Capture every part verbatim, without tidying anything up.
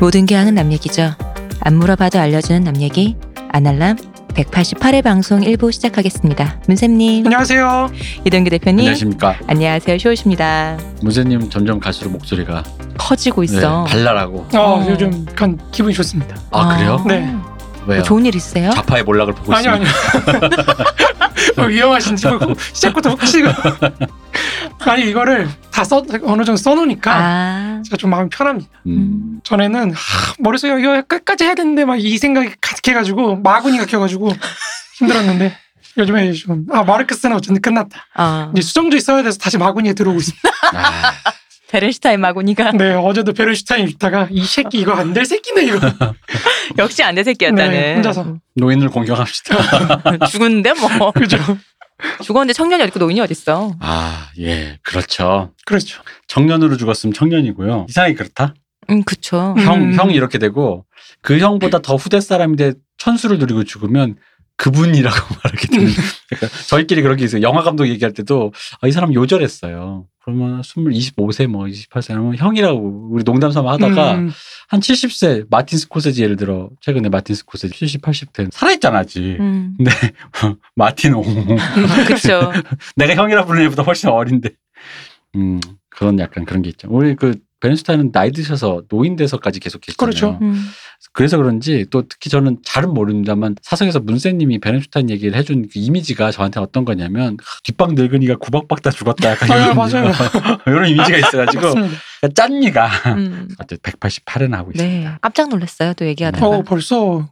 모든 개항은 남 얘기죠. 안 물어봐도 알려주는 남 얘기 안알람 백팔십팔 회 방송 일 부 시작하겠습니다. 문쌤님 안녕하세요. 이동규 대표님 안녕하십니까. 안녕하세요. 쇼우십니다. 문쌤님 점점 갈수록 목소리가 커지고 있어. 네, 발랄하고 어, 어. 요즘 간 기분이 좋습니다. 아, 아 그래요? 네. 왜요? 좋은 일 있으세요? 좌파의 몰락을 보고 있습니다. 아니요 아니요. 위험하신지 모르고 시작부터 혹시가 아니 이거를 다 써, 어느 정도 써놓으니까 아. 제가 좀 마음이 편합니다. 음. 전에는 하, 머릿속에 이거 끝까지 해야 되는데 막 이 생각이 가득해가지고 마구니가 켜가지고 힘들었는데 요즘에 좀 아 마르크스는 어쨌든 끝났다. 아. 이제 수정주의 써야 돼서 다시 마구니에 들어오고 있습니다. 아. 베른슈타인 마구니가 네 어제도 베른슈타인 읽다가 이 새끼 이거 안 될 새끼네 이거 역시 안 될 새끼였다는 네, 혼자서 노인을 공격합시다. 죽은데 뭐 그죠. 죽었는데 청년이 어딨고 노인이 어딨어. 아, 예, 그렇죠. 그렇죠. 청년으로 죽었으면 청년이고요. 이상이 그렇다? 음, 그쵸. 형, 음. 형 이렇게 되고 그 형보다 더 후대 사람인데 천수를 누리고 죽으면 그분이라고 말하게 되는. 그러니까 저희끼리 그런 게 있어요. 영화 감독 얘기할 때도 아, 이 사람 요절했어요. 그러면 이십오 세 뭐 이십팔 세 하면 형이라고 우리 농담 삼아 하다가 음. 한 칠십 세 마틴 스코세지 예를 들어 최근에 마틴 스코세지 칠십, 팔십 대 살아있잖아 아직. 음. 근데 마틴 옹. 그렇죠. 내가 형이라 부르는 애보다 훨씬 어린데. 음 그런 약간 그런 게 있죠. 우리 그 베른슈타인은 나이 드셔서 노인 돼서까지 계속 계시잖아요. 그렇죠. 음. 그래서 그런지 또 특히 저는 잘은 모릅니다만 사석에서 문쌤님이 베른슈타인 얘기를 해준 그 이미지가 저한테 어떤 거냐면 뒷방 늙은이가 구박박다 죽었다 약간 이런, 맞아요. 이런 이미지가 있어가지고 짠미가 음. 백팔십팔 회나 하고 있습니다. 네. 깜짝 놀랐어요. 또 얘기하다가. 어, 벌써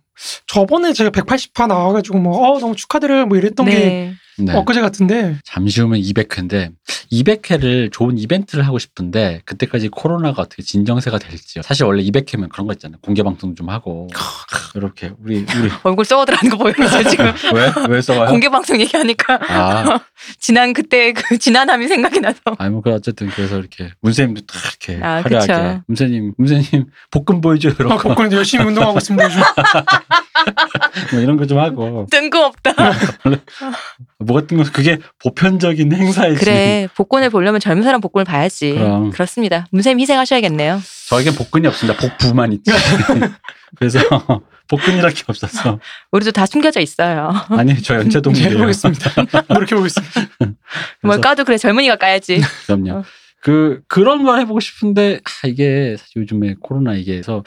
저번에 제가 백팔십 화 나와가지고 뭐 어, 너무 축하드려요 뭐 이랬던 네. 게 네. 엊그제 같은데 잠시 후면 이백 회인데 이백 회를 좋은 이벤트를 하고 싶은데 그때까지 코로나가 어떻게 진정세가 될지. 사실 원래 이백 회면 그런 거 있잖아요. 공개 방송도 좀 하고 이렇게 우리 우리 얼굴 써오더라는 거 보여주세요 지금. 왜? 왜 써와요? 공개 방송 얘기하니까 아. 지난 그때 그 지난함이 생각이 나서. 아니 뭐 그 어쨌든 그래서 이렇게 문쌤님도 다 이렇게 아, 화려하게 문쌤님 문쌤님 복근 보여줘요. 아, 복근도 열심히 운동하고 있습니다 요즘. 뭐 이런 거 좀 하고. 뜬금없다. 뭐가 뜬금 그게 보편적인 행사이지. 그래. 복권을 보려면 젊은 사람 복권을 봐야지. 그럼. 그렇습니다. 문쌤 희생하셔야겠네요. 저에겐 복근이 없습니다. 복부만 있지. 그래서 복근이라게 없어서. 우리도 다 숨겨져 있어요. 아니 저 연체동물이에요. 해보겠습니다. 노력해보고 있습니다. 뭘 까도 그래 젊은이가 까야지. 그럼요. 어. 그, 그런 걸 해보고 싶은데 아, 이게 사실 요즘에 코로나 이게서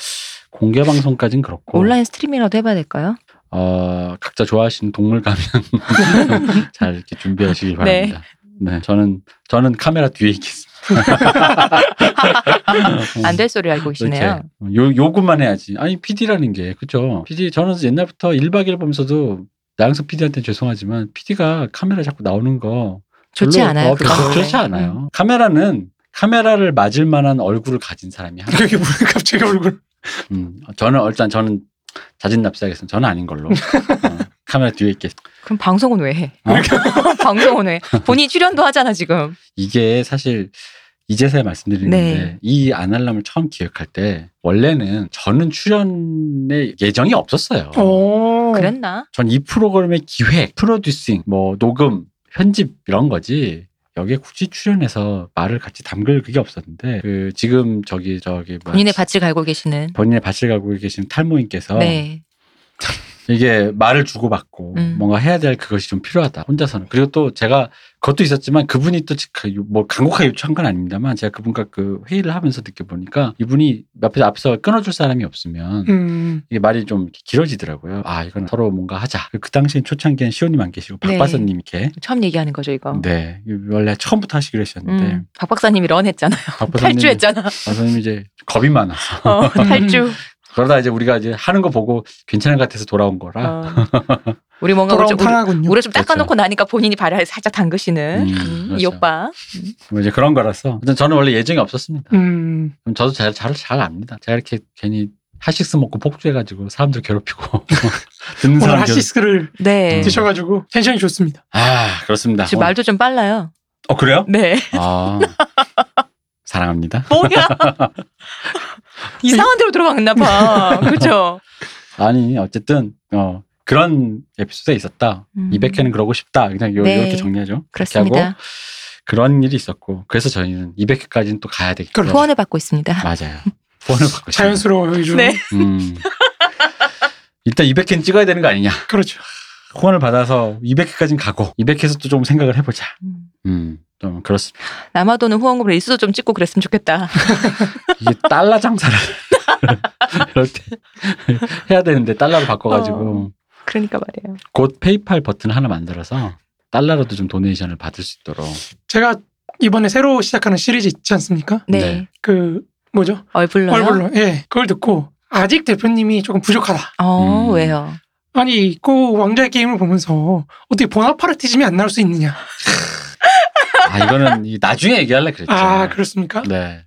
공개 방송까지는 그렇고 온라인 스트리밍이라도 해봐야 될까요? 어 각자 좋아하시는 동물 가면 잘 이렇게 준비하시길 바랍니다. 네. 네, 저는 저는 카메라 뒤에 있겠습니다. 안 될 소리 알고 계시네요. 요 요구만 해야지. 아니 피디라는 게 그렇죠. 피디 저는 옛날부터 일박 이일 보면서도 나영석 피디한테 죄송하지만 피디가 카메라 자꾸 나오는 거 좋지 않아요. 어, 좋지 않아요. 음. 카메라는 카메라를 맞을 만한 얼굴을 가진 사람이 하나. 이게 뭐야 갑자기 얼굴? 음, 저는 일단 저는 자진 납세하겠습니다. 저는 아닌 걸로. 어, 카메라 뒤에 있겠습니다. 그럼 방송은 왜 해? 어? 방송은 왜 해? 본인이 출연도 하잖아 지금. 이게 사실 이제서야 말씀드리는 네. 건데 이 안알람을 처음 기획할 때 원래는 저는 출연의 예정이 없었어요. 오, 그랬나? 전 이 프로그램의 기획, 프로듀싱, 뭐 녹음, 편집 이런 거지 여기에 굳이 출연해서 말을 같이 담글 그게 없었는데 그 지금 저기 저기 본인의 밭을 갈고 계시는 본인의 밭을 갈고 계시는 탈모인께서 네. 이게 말을 주고받고 음. 뭔가 해야 될 그것이 좀 필요하다 혼자서는. 그리고 또 제가 그것도 있었지만 그분이 또 뭐 간곡하게 요청한 건 아닙니다만 제가 그분과 그 회의를 하면서 느껴보니까 이분이 옆에서 앞서 끊어줄 사람이 없으면 음. 이게 말이 좀 길어지더라고요. 아 이건 서로 뭔가 하자. 그 당시엔 초창기엔 시호님 안 계시고 박 네. 박사님 이렇게 처음 얘기하는 거죠 이거. 네 원래 처음부터 하시기로 했었는데 음. 박 박사님이 런 했잖아요. 박 박사님, 탈주했잖아. 박 박사님이 이제 겁이 많아서 어, 탈주. 그러다 이제 우리가 이제 하는 거 보고 괜찮은 것 같아서 돌아온 거라. 어. 우리 뭔가 우리, 우리 좀 닦아놓고 그렇죠. 나니까 본인이 발을 살짝 담그시는 음, 음, 그렇죠. 이 오빠. 뭐 이제 그런 거라서. 저는 원래 예정이 없었습니다. 음. 저도 잘, 잘, 잘 압니다. 제가 이렇게 괜히 하식스 먹고 폭주해가지고 사람들 괴롭히고. 듣는 사람 오늘 하식스를 네. 드셔가지고 텐션이 좋습니다. 아 그렇습니다. 지금 오늘. 말도 좀 빨라요. 어 그래요? 네. 아. 사랑합니다. 뭐야? 이상한 데로 들어갔나 봐. 그렇죠? 아니 어쨌든 어, 그런 에피소드가 있었다. 음. 이백 회는 그러고 싶다. 그냥 요, 네. 이렇게 정리하죠. 그렇습니다. 그렇게 하고 그런 일이 있었고 그래서 저희는 이백 회까지는 또 가야 되겠죠. 후원을 받고 있습니다. 맞아요. 자연스러워요. 요즘. 네. 음. 일단 이백 개는 찍어야 되는 거 아니냐. 그렇죠. 후원을 받아서 이백 개까지는 가고 이백 개에서 또 좀 생각을 해보자. 음, 좀 그렇습니다. 남아도는 후원금 릴스도 좀 찍고 그랬으면 좋겠다. 이게 달러 장사를 이렇게 해야 되는데 달러로 바꿔가지고. 어, 그러니까 말이에요. 곧 페이팔 버튼 하나 만들어서 달러로도 좀 도네이션을 받을 수 있도록. 제가 이번에 새로 시작하는 시리즈 있지 않습니까? 네. 그 뭐죠? 얼불러. 얼불러. 예. 그걸 듣고 아직 대표님이 조금 부족하다. 어, 음. 왜요? 아니 그 왕좌의 게임을 보면서 어떻게 보나파르티즘이 안 나올 수 있느냐. 아 이거는 나중에 얘기할래 그랬죠. 아 그렇습니까? 네.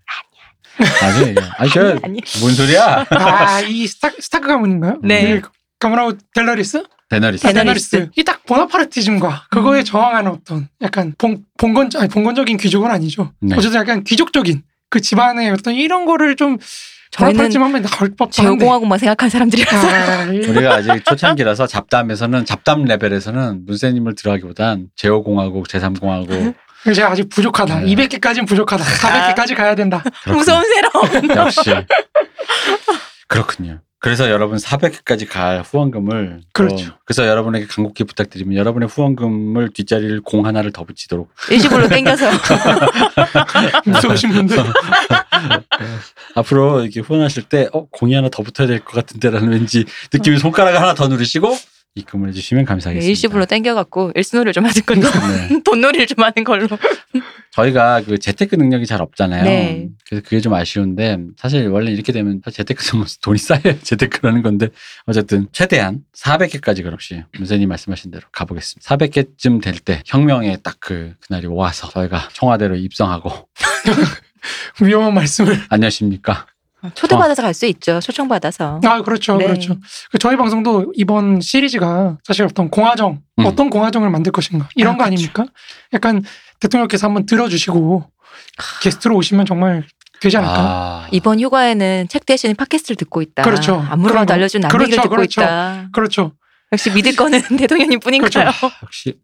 아니야. 나중에 얘기해. 아니 저 뭔 소리야? 아 이 스타크, 스타크 가문인가요? 네. 네. 가문하고 델러리스? 델러리스. 아, 델러리스. 이 딱 보나파르티즘과 그거에 음. 저항하는 어떤 약간 봉, 봉건 아니 봉건적인 귀족은 아니죠. 네. 어쨌든 약간 귀족적인 그 집안의 어떤 이런 거를 좀 저희는 제오공화국만 생각한 사람들이라서 아, 우리가 아직 초창기라서 잡담에서는 잡담 레벨에서는 문세님을 들어가기보단 제오공화국 제삼공화국 제가 아직 부족하다. 네. 이백 개까지는 부족하다. 사백 개까지 가야 된다. 무서운 새로운 역시 그렇군요. 그래서 여러분 사백 개까지 갈 후원금을 그렇죠. 어, 그래서 여러분에게 간곡히 부탁드리면 여러분의 후원금을 뒷자리를 공 하나를 더 붙이도록 일시불로 땡겨서 무서우신 분들 앞으로 이렇게 후원하실 때 어, 공이 하나 더 붙어야 될 것 같은데라는 왠지 느낌이 손가락을 하나 더 누르시고 입금을 해주시면 감사하겠습니다. 네, 일시불로 땡겨갖고 일수놀이를 좀 하는 걸로 네. 돈놀이를 좀 하는 걸로 저희가 그 재테크 능력이 잘 없잖아요. 네. 그래서 그게 좀 아쉬운데 사실 원래 이렇게 되면 재테크 전문에서 돈이 쌓여야 재테크라는 건데 어쨌든 최대한 사백 개까지 그럽시 문세님 말씀하신 대로 가보겠습니다. 사백 개쯤 될 때 혁명에 딱 그 그날이 와서 저희가 청와대로 입성하고 위험한 말씀을 안녕하십니까. 초대받아서 어. 갈 수 있죠. 초청받아서. 아, 그렇죠. 네. 그렇죠. 저희 방송도 이번 시리즈가 사실 어떤 공화정, 음. 어떤 공화정을 만들 것인가. 이런 아, 거 그렇죠. 아닙니까? 약간 대통령께서 한번 들어주시고 게스트로 오시면 정말 되지 않을까. 아. 이번 휴가에는 책 대신 팟캐스트를 듣고 있다. 그렇죠. 아무렇게도 알려준 남의 얘기를 듣고 그렇죠. 있다. 그렇죠. 역시 믿을 거는 대통령님 뿐인가요? 그렇죠. 역시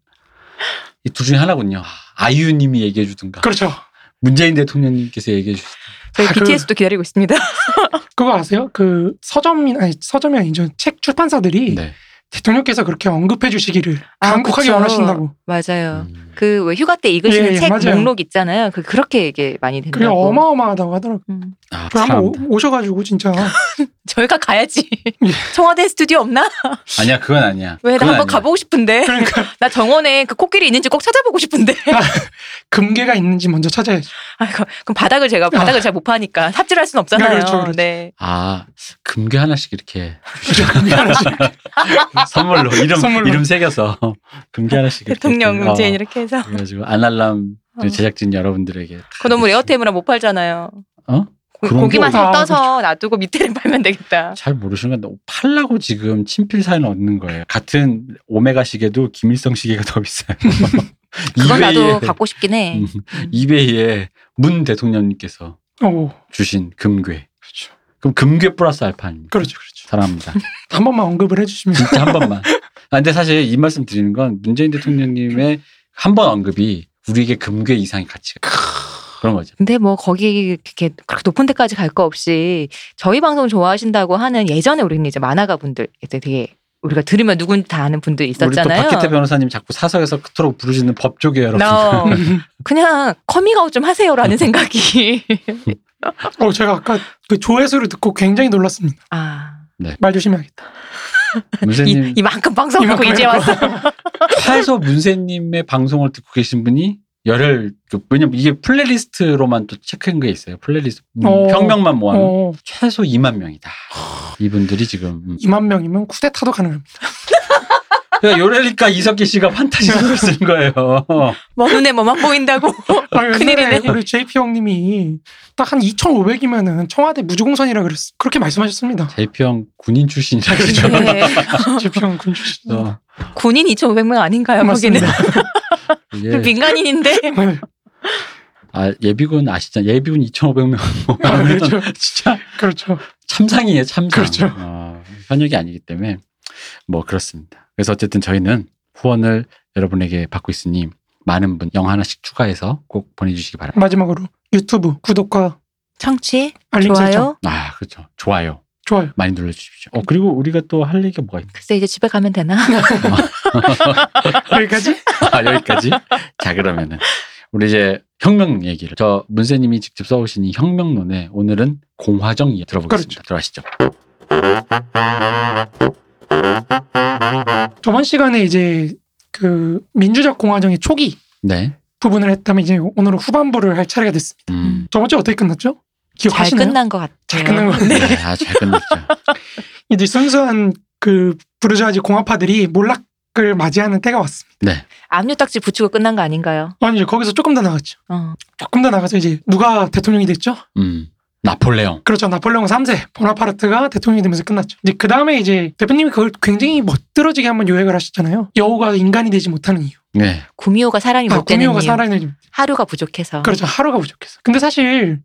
이 둘 중에 하나군요. 아이유님이 얘기해 주든가. 그렇죠. 문재인 대통령님께서 얘기해 주시든가. 저희 아, 비티에스도 그, 기다리고 있습니다. 그거 아세요? 그 서점이 아니 서점이 아니죠. 책 출판사들이 네. 대통령께서 그렇게 언급해 주시기를 아, 간곡하게 그쵸. 원하신다고. 맞아요. 음. 그 왜 휴가 때 읽으시는 예, 책 맞아요. 목록 있잖아요. 그 그렇게 이게 많이 된다고. 그게 어마어마하다고 하더라고요. 음. 아, 한번 오셔가지고 진짜. 저희가 가야지. 청와대 스튜디오 없나? 아니야 그건 아니야. 왜 나 한번 아니야. 가보고 싶은데. 그러니까. 나 정원에 그 코끼리 있는지 꼭 찾아보고 싶은데. 아, 금괴가 있는지 먼저 찾아야지. 아, 그럼 바닥을 제가 바닥을 아. 잘 못 파니까 삽질할 수는 없잖아요. 그렇죠, 그렇죠. 네. 아 금괴 하나씩 이렇게. 금괴 하나씩. 선물로 이름 선물로. 이름 새겨서 금괴 하나씩 대통령 문재인 이렇게 해서 그래가지고 안알람 어. 제작진 여러분들에게 그거 너무 레어템이라 못 팔잖아요. 어? 고, 고기만 다 떠서 놔두고 밑에를 팔면 되겠다. 잘 모르시는 건데 팔라고 지금 친필 사인 얻는 거예요. 같은 오메가 시계도 김일성 시계가 더 비싸요. 그건 나도 갖고 싶긴 해. 이베이에 문 대통령님께서 오. 주신 금괴. 그렇죠. 그럼 금괴 플러스 알파 아닙니까? 그렇죠, 그렇죠. 사랑합니다. 한 번만 언급을 해주시면 진짜 한 번만. 아, 근데 사실 이 말씀 드리는 건 문재인 대통령님의 한 번 언급이 우리에게 금괴 이상의 가치가 그런 거죠. 근데 뭐 거기 이렇게 그렇게 높은 데까지 갈 거 없이 저희 방송 좋아하신다고 하는 예전에 우리는 이제 만화가 분들 되게 우리가 들으면 누군지 다 아는 분들 있었잖아요. 우리 또 박기태 변호사님 자꾸 사석에서 그토록 부르시는 법조계 여러분. No. 그냥 커밍아웃 좀 하세요라는 생각이. 어, 제가 아까 그 조회수를 듣고 굉장히 놀랐습니다. 아, 네. 말 조심해야겠다. 문세님 이, 이만큼 방송하고 이제 와서 차에서 문세님의 방송을 듣고 계신 분이 열흘 왜냐면 이게 플레이리스트로만 또 체크한 게 있어요. 플레이리스트 평명만 모아놓은 최소 이만 명이다. 이분들이 지금 이만 명이면 쿠데타도 가능합니다. 요래니까 이석기 씨가 판타지 소설 쓴 거예요. 뭐 눈에 뭐만 보인다고. 큰일이네. 우리 제이피 형님이 딱 한 이천오백이면은 청와대 무주공산이라 그랬어. 그렇게 말씀하셨습니다. 제이피 형 군인 출신이라 그랬죠. 네. 제이피 형 군인 출신. 어. 군인 이천오백 명 아닌가요? 거기는. 예. 민간인인데. 아 예비군 아시죠? 예비군 이천오백 명. 아, 그렇죠. 진짜. 그렇죠. 참상이에요. 참상. 그렇죠. 어, 현역이 아니기 때문에 뭐 그렇습니다. 그래서 어쨌든 저희는 후원을 여러분에게 받고 있으니 많은 분 영 하나씩 추가해서 꼭 보내주시기 바랍니다. 마지막으로 유튜브 구독과 청취, 알림 좋아요. 설정. 아, 그렇죠. 좋아요. 좋아요. 많이 눌러주십시오. 어, 그리고 우리가 또 할 얘기가 뭐가 있나? 글쎄, 이제 집에 가면 되나? 여기까지? 아, 여기까지? 자, 그러면은 우리 이제 혁명 얘기를. 저 문세님이 직접 써오신 이 혁명론에 오늘은 공화정 이야기 들어보겠습니다. 그렇죠. 들어가시죠. 저번 시간에 이제 그 민주적 공화정의 초기 네. 부분을 했다면 이제 오늘은 후반부를 할 차례가 됐습니다. 음. 저번 주 어떻게 끝났죠? 기억하시나요? 잘 끝난 것 같아요. 잘 끝난 것 같아요. 네, 아, 잘 끝났죠. 이제 순수한 그 부르주아지 공화파들이 몰락을 맞이하는 때가 왔습니다. 네. 압류딱지 붙이고 끝난 거 아닌가요? 아니죠. 거기서 조금 더 나갔죠. 어. 조금 더 나가서 이제 누가 대통령이 됐죠? 음. 나폴레옹. 그렇죠. 나폴레옹 삼 세 보나파르트가 대통령이 되면서 끝났죠. 이제 그 다음에 이제 대표님이 그걸 굉장히 멋들어지게 한번 요약을 하셨잖아요. 여우가 인간이 되지 못하는 이유. 네. 구미호가 사람이 아, 못 되는 구미호가 이유. 사람이 하루가 부족해서. 그렇죠. 하루가 부족해서. 근데 사실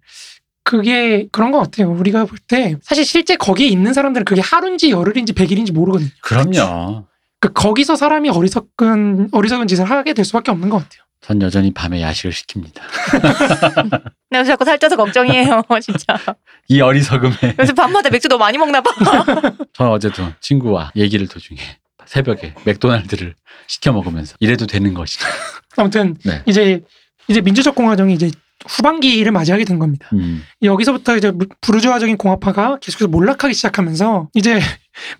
그게 그런 것 같아요. 우리가 볼 때 사실 실제 거기에 있는 사람들은 그게 하루인지 열흘인지 백일인지 모르거든요. 그럼요. 그 거기서 사람이 어리석은 어리석은 짓을 하게 될 수밖에 없는 것 같아요. 전 여전히 밤에 야식을 시킵니다. 내가 자꾸 살쪄서 걱정이에요. 진짜. 이 어리석음에. 그래서 밤마다 맥주 너무 많이 먹나 봐. 전 어제도 친구와 얘기를 도중에 새벽에 맥도날드를 시켜 먹으면서 이래도 되는 것이죠. 아무튼 네. 이제 이제 민주적 공화정이 이제 후반기를 맞이하게 된 겁니다. 음. 여기서부터 이제 부르주아적인 공화파가 계속해서 몰락하기 시작하면서 이제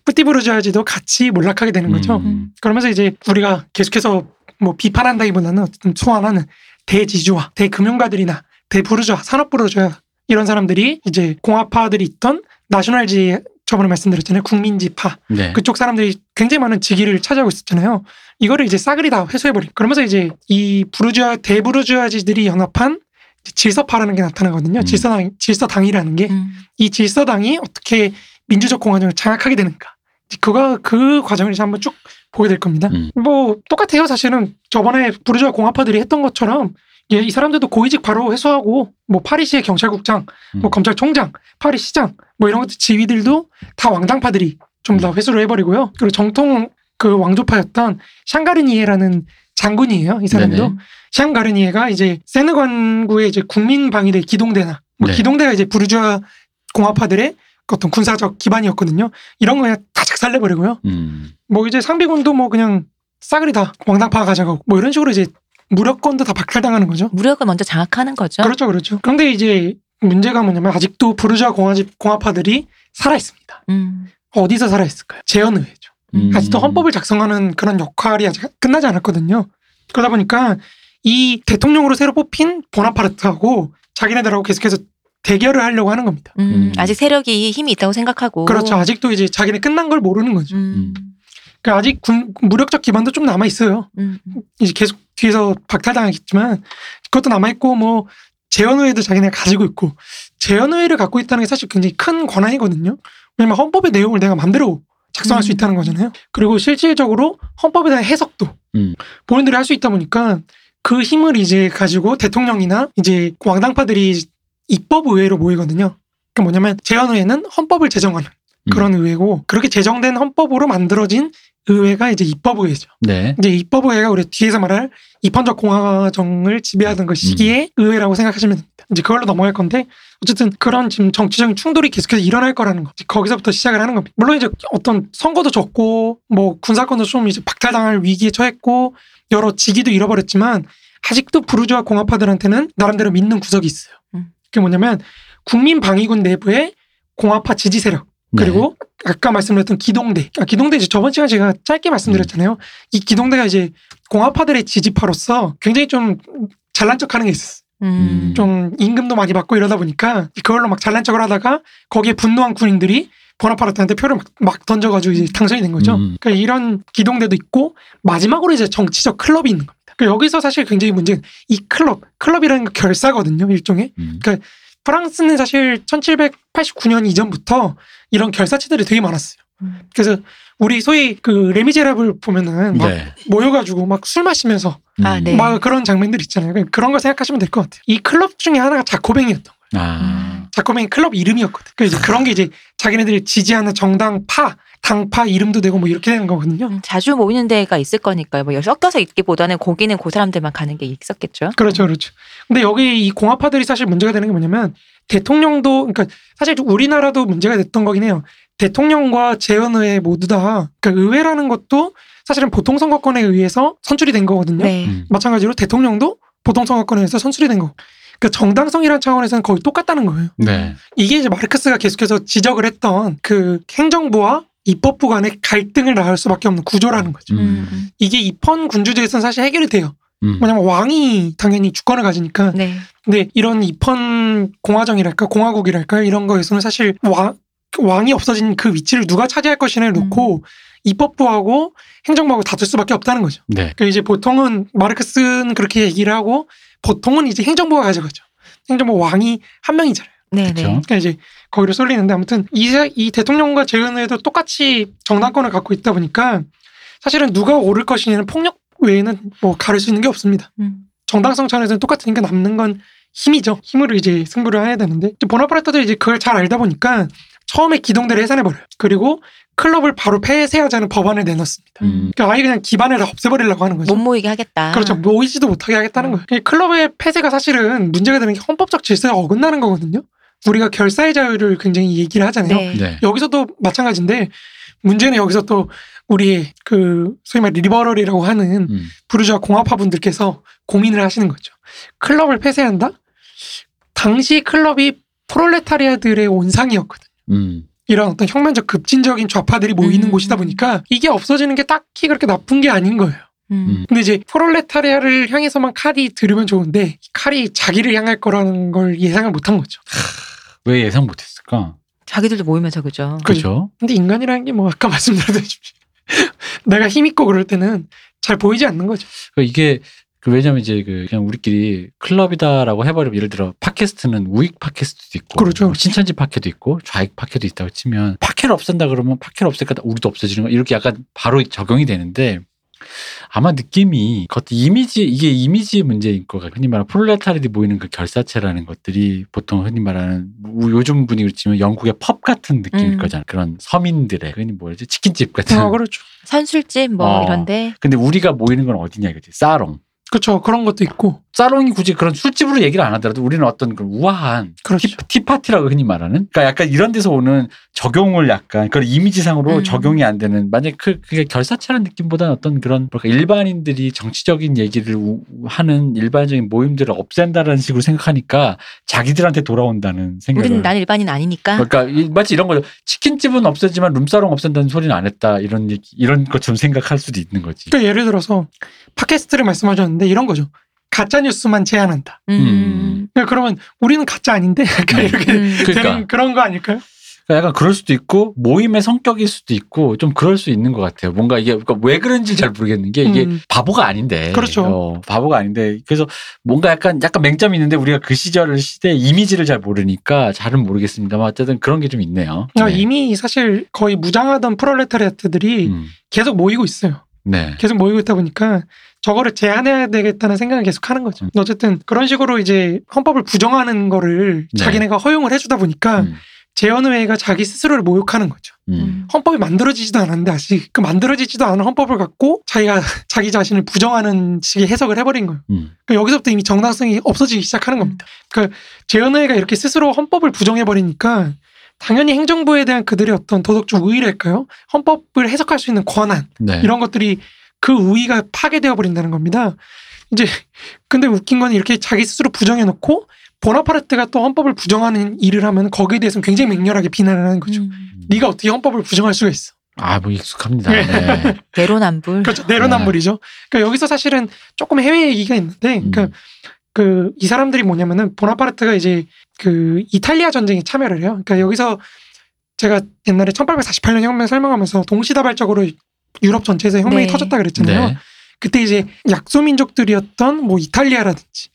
푸띠부르주아지도 같이 몰락하게 되는 거죠. 음. 그러면서 이제 우리가 계속해서 뭐 비판한다기보다는 어쨌든 소환하는 대지주와 대금융가들이나 대부르주아, 산업부르주아 이런 사람들이 이제 공화파들이 있던 나셔널지 저번에 말씀드렸잖아요. 국민지파. 네. 그쪽 사람들이 굉장히 많은 직위를 차지하고 있었잖아요. 이거를 이제 싸그리 다 회수해버린. 그러면서 이제 이 부르주아, 대부르주아지들이 연합한 질서파라는 게 나타나거든요. 음. 질서당, 질서당이라는 게. 음. 이 질서당이 어떻게 민주적 공화정을 장악하게 되는가. 그가 그 과정을 이제 한번 쭉 보게 될 겁니다. 음. 뭐 똑같아요. 사실은 저번에 부르주아 공화파들이 했던 것처럼 예, 이 사람들도 고위직 바로 회수하고 뭐 파리시의 경찰국장, 음. 뭐 검찰총장, 파리시장 뭐 이런 것들 지위들도 다 왕당파들이 좀 다 회수를 해버리고요. 그리고 정통 그 왕조파였던 샹가르니에라는 장군이에요. 이 사람도. 네네. 샹가르니에가 이제 세느관구의 이제 국민방위대 기동대나 뭐 네. 기동대가 이제 부르주아 공화파들의 어떤 군사적 기반이었거든요. 이런 거 그냥 다 작살내버리고요. 음. 뭐 이제 상비군도 뭐 그냥 싸그리 다 왕당파가 가져가고 뭐 이런 식으로 이제 무력권도 다 박탈당하는 거죠. 무력을 먼저 장악하는 거죠. 그렇죠. 그렇죠. 그런데 이제 문제가 뭐냐면 아직도 부르주아 공화파들이 살아있습니다. 음. 어디서 살아있을까요? 제헌의회죠. 음. 아직도 헌법을 작성하는 그런 역할이 아직 끝나지 않았거든요. 그러다 보니까 이 대통령으로 새로 뽑힌 보나파르트하고 자기네들하고 계속해서 대결을 하려고 하는 겁니다. 음, 아직 세력이 힘이 있다고 생각하고. 그렇죠. 아직도 이제 자기네 끝난 걸 모르는 거죠. 음. 그러니까 아직 군, 무력적 기반도 좀 남아있어요. 음. 이제 계속 뒤에서 박탈당하겠지만 그것도 남아있고 뭐 제헌의회도 자기네가 가지고 있고 제헌의회를 갖고 있다는 게 사실 굉장히 큰 권한이거든요. 왜냐면 헌법의 내용을 내가 마음대로 작성할 음. 수 있다는 거잖아요. 그리고 실질적으로 헌법에 대한 해석도 음. 본인들이 할 수 있다 보니까 그 힘을 이제 가지고 대통령이나 이제 왕당파들이 입법의회로 모이거든요. 그러니까 뭐냐면 제헌의회는 헌법을 제정하는 그런 음. 의회고 그렇게 제정된 헌법으로 만들어진 의회가 이제 입법의회죠. 네. 이제 입법의회가 우리 뒤에서 말할 입헌적 공화정을 지배하던 그 시기의 음. 의회라고 생각하시면 됩니다. 이제 그걸로 넘어갈 건데 어쨌든 그런 지금 정치적인 충돌이 계속해서 일어날 거라는 거. 거기서부터 시작을 하는 겁니다. 물론 이제 어떤 선거도 졌고 뭐 군사권도 좀 이제 박탈당할 위기에 처했고 여러 직위도 잃어버렸지만 아직도 부르주아 공화파들한테는 나름대로 믿는 구석이 있어요. 음. 그게 뭐냐면 국민방위군 내부의 공화파 지지세력 그리고 네. 아까 말씀드렸던 기동대. 아, 기동대 이제 저번 시간에 제가 짧게 말씀드렸잖아요. 음. 이 기동대가 이제 공화파들의 지지파로서 굉장히 좀 잘난 척하는 게 있었어요. 음. 좀 임금도 많이 받고 이러다 보니까 그걸로 막 잘난 척을 하다가 거기에 분노한 군인들이 보나파르트한테 표를 막, 막 던져가지고 이제 당선이 된 거죠. 음. 그러니까 이런 기동대도 있고 마지막으로 이제 정치적 클럽이 있는 겁니다. 그러니까 여기서 사실 굉장히 문제는 이 클럽, 클럽이라는 게 결사거든요. 일종의. 음. 그러니까 프랑스는 사실 천칠백팔십구 년 이전부터 이런 결사체들이 되게 많았어요. 그래서 우리 소위 그 레미제라블 보면은 막 네. 모여가지고 막 술 마시면서 아, 네. 막 그런 장면들 있잖아요. 그런 걸 생각하시면 될 것 같아요. 이 클럽 중에 하나가 자코뱅이었던 거예요. 아. 자코뱅이 클럽 이름이었거든. 그러니까 이제 그런 게 이제 자기네들이 지지하는 정당 파, 당파 이름도 되고 뭐 이렇게 되는 거거든요. 음, 자주 모이는 데가 있을 거니까요. 뭐 섞여서 있기보다는 거기는 그 사람들만 가는 게 있었겠죠. 그렇죠, 그렇죠. 근데 여기 이 공화파들이 사실 문제가 되는 게 뭐냐면 대통령도, 그러니까 사실 우리나라도 문제가 됐던 거긴 해요. 대통령과 재헌의회 모두 다, 그러니까 의회라는 것도 사실은 보통 선거권에 의해서 선출이 된 거거든요. 네. 음. 마찬가지로 대통령도 보통 선거권에 의해서 선출이 된 거. 그 정당성이라는 차원에서는 거의 똑같다는 거예요. 네. 이게 이제 마르크스가 계속해서 지적을 했던 그 행정부와 입법부 간의 갈등을 낳을 수밖에 없는 구조라는 거죠. 음. 이게 입헌 군주제에서는 사실 해결이 돼요. 음. 왜냐면 왕이 당연히 주권을 가지니까. 네. 근데 이런 입헌 공화정이랄까 공화국이랄까 이런 거에서는 사실 왕, 왕이 없어진 그 위치를 누가 차지할 것이냐를 놓고 음. 입법부하고 행정부하고 다툴 수밖에 없다는 거죠. 네. 그러니까 이제 보통은 마르크스는 그렇게 얘기를 하고 보통은 이제 행정부가 가져가죠. 행정부 왕이 한 명이잖아요. 네네. 그렇죠? 그러니까 이제 거기로 쏠리는데 아무튼 이, 이 대통령과 재헌에도 똑같이 정당권을 갖고 있다 보니까 사실은 누가 오를 것이냐는 폭력 외에는 뭐 가릴 수 있는 게 없습니다. 음. 정당성 차원에서는 똑같으니까 남는 건 힘이죠. 힘으로 이제 승부를 해야 되는데 이제 보나파르트도 이제 그걸 잘 알다 보니까 처음에 기동대를 해산해버려요. 그리고 클럽을 바로 폐쇄하자는 법안을 내놨습니다. 음. 그러니까 아예 그냥 기반을 다 없애버리려고 하는 거죠. 못 모이게 하겠다. 그렇죠. 모이지도 못하게 하겠다는 음. 거예요. 클럽의 폐쇄가 사실은 문제가 되는 게 헌법적 질서에 어긋나는 거거든요. 우리가 결사의 자유를 굉장히 얘기를 하잖아요. 네. 네. 여기서도 마찬가지인데 문제는 여기서 또 우리의 그 소위 말 리버럴이라고 하는 음. 부르주아 공화파 분들께서 고민을 하시는 거죠. 클럽을 폐쇄한다? 당시 클럽이 프롤레타리아들의 온상이었거든요. 음. 이런 어떤 혁명적 급진적인 좌파들이 모이는 음. 곳이다 보니까 이게 없어지는 게 딱히 그렇게 나쁜 게 아닌 거예요. 음. 근데 이제 프롤레타리아를 향해서만 칼이 들으면 좋은데 칼이 자기를 향할 거라는 걸 예상을 못한 거죠. 왜 예상 못했을까? 자기들도 모이면서 그죠. 그렇죠. 근데 인간이라는 게 뭐 아까 말씀드렸듯이 내가 힘 있고 그럴 때는 잘 보이지 않는 거죠. 이게 그 왜냐면 이제 그 그냥 우리끼리 클럽이다라고 해버리면 예를 들어 팟캐스트는 우익 팟캐스트도 있고 그렇죠. 뭐 신천지 팟캐도 있고 좌익 팟캐도 있다고 치면 팟캐를 없앤다 그러면 팟캐를 없앨까 우리도 없어지는 거 이렇게 약간 바로 적용이 되는데 아마 느낌이 그것도 이미지 이게 이미지의 문제인 것 같아요. 흔히 말하는 프롤레타리아들이 모이는 그 결사체라는 것들이 보통 흔히 말하는 요즘 분위기로 치면 영국의 펍 같은 느낌일 음. 거잖아요. 그런 서민들의 흔히 뭐지 치킨집 같은 어, 그렇죠. 선술집 뭐 어. 이런데 근데 우리가 모이는 건 어디냐 이거지. 사롱 그렇죠. 그런 것도 있고. 사롱이 굳이 그런 술집으로 얘기를 안 하더라도 우리는 어떤 그런 우아한 그렇죠. 티, 티파티라고 흔히 말하는 그러니까 약간 이런 데서 오는 적용을 약간 그런 이미지상으로 음. 적용이 안 되는 만약에 그, 그게 결사체라는 느낌보다는 어떤 그런 뭐랄까 일반인들이 정치적인 얘기를 우, 하는 일반적인 모임들을 없앤다라는 식으로 생각하니까 자기들한테 돌아온다는 생각을. 우리는 난 일반인 아니니까. 그러니까 이, 마치 이런 거죠. 치킨집은 없애지만 룸사롱 없앤다는 소리는 안 했다. 이런, 이런 것처럼 생각할 수도 있는 거지. 그러니까 예를 들어서 팟캐스트를 말씀하셨는데 이런 거죠. 가짜 뉴스만 제한한다. 음. 그러니까 그러면 우리는 가짜 아닌데 약간 음. 이렇게 음. 되는 그러니까. 그런 거 아닐까요? 그러니까 약간 그럴 수도 있고 모임의 성격일 수도 있고 좀 그럴 수 있는 것 같아요. 뭔가 이게 그러니까 왜 그런지 잘 모르겠는 게 이게 음. 바보가 아닌데, 그렇죠. 어, 바보가 아닌데 그래서 뭔가 약간 약간 맹점이 있는데 우리가 그 시절 시대의 이미지를 잘 모르니까 잘은 모르겠습니다만 어쨌든 그런 게 좀 있네요. 네. 이미 사실 거의 무장하던 프롤레타리아트들이 음. 계속 모이고 있어요. 네. 계속 모이고 있다 보니까 저거를 제한해야 되겠다는 생각을 계속 하는 거죠. 음. 어쨌든 그런 식으로 이제 헌법을 부정하는 거를 네. 자기네가 허용을 해주다 보니까 음. 재헌의회가 자기 스스로를 모욕하는 거죠. 음. 헌법이 만들어지지도 않았는데 아직 그 만들어지지도 않은 헌법을 갖고 자기가 자기 자신을 부정하는 식의 해석을 해버린 거예요. 음. 그러니까 여기서부터 이미 정당성이 없어지기 시작하는 겁니다. 그러니까 재헌의회가 이렇게 스스로 헌법을 부정해버리니까 당연히 행정부에 대한 그들의 어떤 도덕적 의의랄까요? 헌법을 해석할 수 있는 권한 네. 이런 것들이 그 의의가 파괴되어 버린다는 겁니다. 이제 근데 웃긴 건 이렇게 자기 스스로 부정해놓고 보나파르트가 또 헌법을 부정하는 일을 하면 거기에 대해서는 굉장히 맹렬하게 비난을 하는 거죠. 음. 네가 어떻게 헌법을 부정할 수가 있어? 아, 뭐 익숙합니다. 네. 내로남불. 그렇죠. 내로남불이죠. 그러니까 여기서 사실은 조금 해외 얘기가 있는데, 그러니까 음. 그 이 사람들이 뭐냐면은 보나파르트가 이제 그 이탈리아 전쟁에 참여를 해요. 그러니까 여기서 제가 옛날에 천팔백사십팔 년 혁명 설명하면서 동시다발적으로 유럽 전체에서 혁명이 네. 터졌다 그랬잖아요. 네. 그때 이제 약소민족들이었던 뭐 이탈리아라든지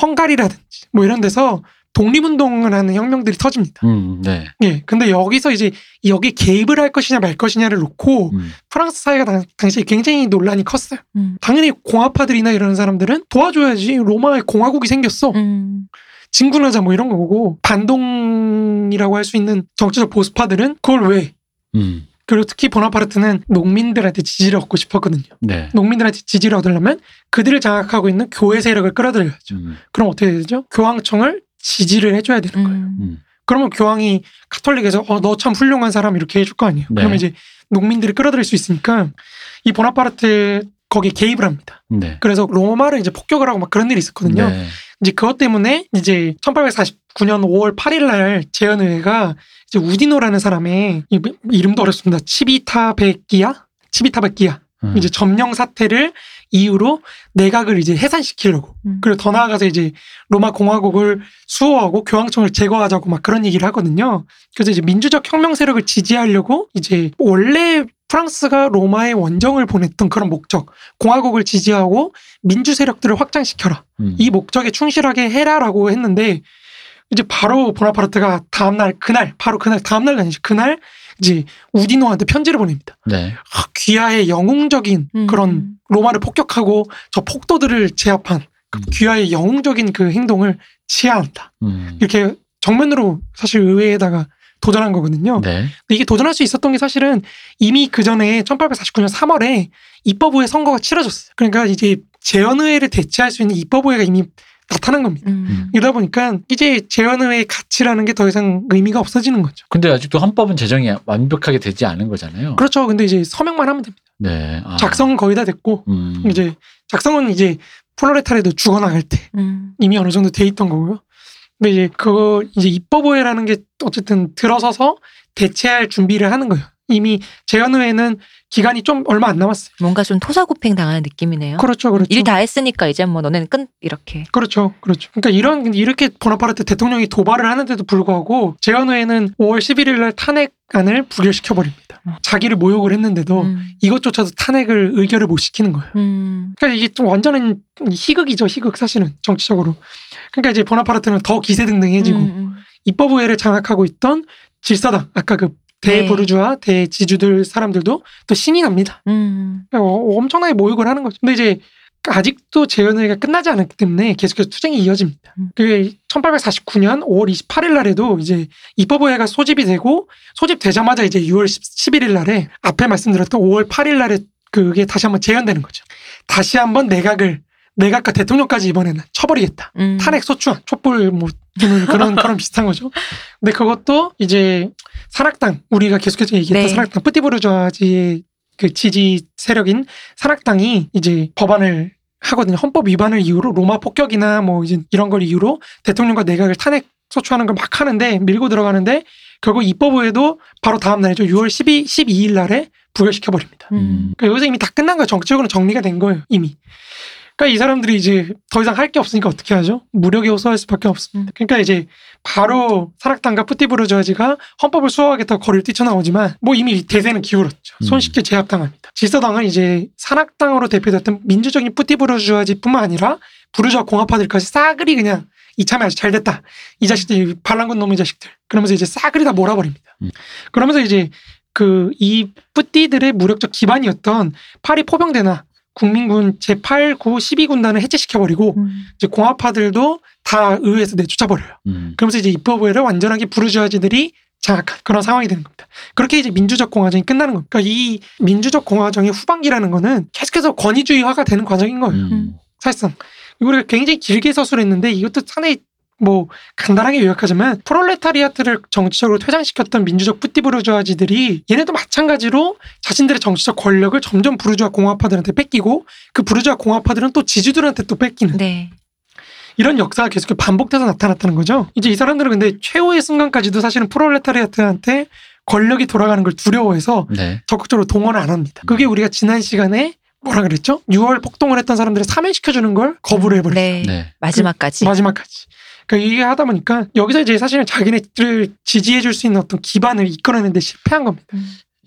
헝가리라든지 뭐 이런 데서 독립운동을 하는 혁명들이 터집니다. 음, 네. 예. 근데 여기서 이제 여기에 개입을 할 것이냐 말 것이냐를 놓고 음. 프랑스 사회가 당, 당시에 굉장히 논란이 컸어요. 음. 당연히 공화파들이나 이런 사람들은 도와줘야지 로마에 공화국이 생겼어. 음. 진군하자 뭐 이런 거고 반동이라고 할 수 있는 정치적 보수파들은 그걸 왜? 음. 그리고 특히 보나파르트는 농민들한테 지지를 얻고 싶었거든요. 네. 농민들한테 지지를 얻으려면 그들을 장악하고 있는 교회 세력을 끌어들여야죠. 음. 그럼 어떻게 되죠? 교황청을 지지를 해줘야 되는 거예요. 음. 그러면 교황이 카톨릭에서 어, 너 참 훌륭한 사람 이렇게 해줄 거 아니에요. 네. 그러면 이제 농민들이 끌어들일 수 있으니까 이 보나파르트 거기에 개입을 합니다. 네. 그래서 로마를 이제 폭격을 하고 막 그런 일이 있었거든요. 네. 이제 그것 때문에 이제 천팔백사십구 년 오월 팔일 날 제언회가 이제 우디노라는 사람의 이름도 어렵습니다. 치비타베키아, 치비타베키아 음. 이제 점령 사태를 이유로 내각을 이제 해산시키려고 음. 그리고 더 나아가서 이제 로마 공화국을 수호하고 교황청을 제거하자고 막 그런 얘기를 하거든요. 그래서 이제 민주적 혁명 세력을 지지하려고 이제 원래 프랑스가 로마에 원정을 보냈던 그런 목적, 공화국을 지지하고 민주 세력들을 확장시켜라. 음. 이 목적에 충실하게 해라라고 했는데 이제 바로 보나파르트가 다음날 그날 바로 그날 다음날 아니죠 그날 이제 우디노한테 편지를 보냅니다. 네. 아, 귀하의 영웅적인 음. 그런 로마를 폭격하고 저 폭도들을 제압한 그 귀하의 영웅적인 그 행동을 지하한다. 음. 이렇게 정면으로 사실 의회에다가 도전한 거거든요. 네. 근데 이게 도전할 수 있었던 게 사실은 이미 그 전에 천팔백사십구 년 삼월에 입법의회 선거가 치러졌어요. 그러니까 이제 제헌의회를 대체할 수 있는 입법의회가 이미 나타난 겁니다. 음. 이러다 보니까 이제 제헌의회의 가치라는 게 더 이상 의미가 없어지는 거죠. 근데 아직도 헌법은 제정이 완벽하게 되지 않은 거잖아요. 그렇죠. 근데 이제 서명만 하면 됩니다. 네. 아. 작성은 거의 다 됐고 음. 이제 작성은 이제 프롤레타리아도 죽어나갈 때 음. 이미 어느 정도 돼 있던 거고요. 근데 이제 그거 이제 입법의회라는 게 어쨌든 들어서서 대체할 준비를 하는 거예요. 이미 제헌의회는 기간이 좀 얼마 안 남았어요. 뭔가 좀 토사구팽 당하는 느낌이네요. 그렇죠, 그렇죠. 일 다 했으니까 이제 뭐 너네는 끝 이렇게. 그렇죠, 그렇죠. 그러니까 이런 이렇게 보나파르트 대통령이 도발을 하는데도 불구하고 제헌의회는 오월 십일일 날 탄핵안을 부결시켜 버립니다. 자기를 모욕을 했는데도 음. 이것조차도 탄핵을 의결을 못 시키는 거예요. 음. 그러니까 이게 좀 완전한 희극이죠, 희극 사실은 정치적으로. 그러니까 이제 보나파르트는 더 기세등등해지고 음. 입법의회를 장악하고 있던 질서당 아까 그. 대부르주아, 네. 대지주들 사람들도 또 신이 납니다. 음. 엄청나게 모욕을 하는 거죠. 근데 이제 아직도 제헌의회가 끝나지 않았기 때문에 계속해서 투쟁이 이어집니다. 음. 그게 천팔백사십구 년 오월 이십팔일 날에도 이제 입법의회가 소집이 되고 소집되자마자 이제 유월 십일일 날에 앞에 말씀드렸던 오월 팔일 날에 그게 다시 한번 재연되는 거죠. 다시 한번 내각을 내각과 대통령까지 이번에는 쳐버리겠다. 음. 탄핵 소추안, 촛불 뭐 그런 그런 비슷한 거죠. 근데 그것도 이제 산악당 우리가 계속해서 얘기했던 네. 산악당 푸띠부르주아지의 그 지지 세력인 산악당이 이제 법안을 하거든요. 헌법 위반을 이유로 로마 폭격이나 뭐 이제 이런 걸 이유로 대통령과 내각을 탄핵 소추하는 걸 막 하는데 밀고 들어가는데 결국 입법의회도 바로 다음 날이죠. 유월 십이일 날에 부결시켜 버립니다. 음. 그러니까 여기서 이미 다 끝난 거예요. 정치적으로 정리가 된 거예요. 이미. 그러니까 이 사람들이 이제 더 이상 할 게 없으니까 어떻게 하죠? 무력에 호소할 수밖에 없습니다. 그러니까 이제 바로 산악당과 푸띠부르주아지가 헌법을 수호하겠다고 거리를 뛰쳐나오지만 뭐 이미 대세는 기울었죠. 손쉽게 제압당합니다. 질서당은 이제 산악당으로 대표됐던 민주적인 푸띠부르주아지뿐만 아니라 부르주아 공화파들까지 싸그리 그냥 이참에 아주 잘 됐다. 이 자식들, 반란군 놈의 자식들. 그러면서 이제 싸그리 다 몰아버립니다. 그러면서 이제 그 이 뿌띠들의 무력적 기반이었던 파리 포병대나 국민군 제팔, 구, 십이 군단을 해체시켜버리고 음. 이제 공화파들도 다 의회에서 내쫓아버려요. 음. 그러면서 이제 입법의회를 완전하게 부르주아지들이 장악한 그런 상황이 되는 겁니다. 그렇게 이제 민주적 공화정이 끝나는 겁니다. 그러니까 이 민주적 공화정의 후반기라는 거는 계속해서 권위주의화가 되는 과정인 거예요. 음. 사실상 우리가 굉장히 길게 서술했는데 이것도 상당히 뭐 간단하게 요약하자면 프롤레타리아트를 정치적으로 퇴장시켰던 민주적 푸띠부르주아지들이 얘네도 마찬가지로 자신들의 정치적 권력을 점점 부르주아 공화파들한테 뺏기고 그 부르주아 공화파들은 또 지주들한테 또 뺏기는 네. 이런 역사가 계속 반복돼서 나타났다는 거죠. 이제 이 사람들은 근데 최후의 순간까지도 사실은 프롤레타리아트한테 권력이 돌아가는 걸 두려워해서 네. 적극적으로 동원을 안 합니다. 그게 우리가 지난 시간에 뭐라 그랬죠? 유월 폭동을 했던 사람들을 사면시켜주는 걸 거부를 해버렸죠. 네. 네. 마지막까지. 그 마지막까지. 그러니까 이게 하다 보니까 여기서 이제 사실은 자기네들을 지지해 줄 수 있는 어떤 기반을 이끌어내는 데 실패한 겁니다.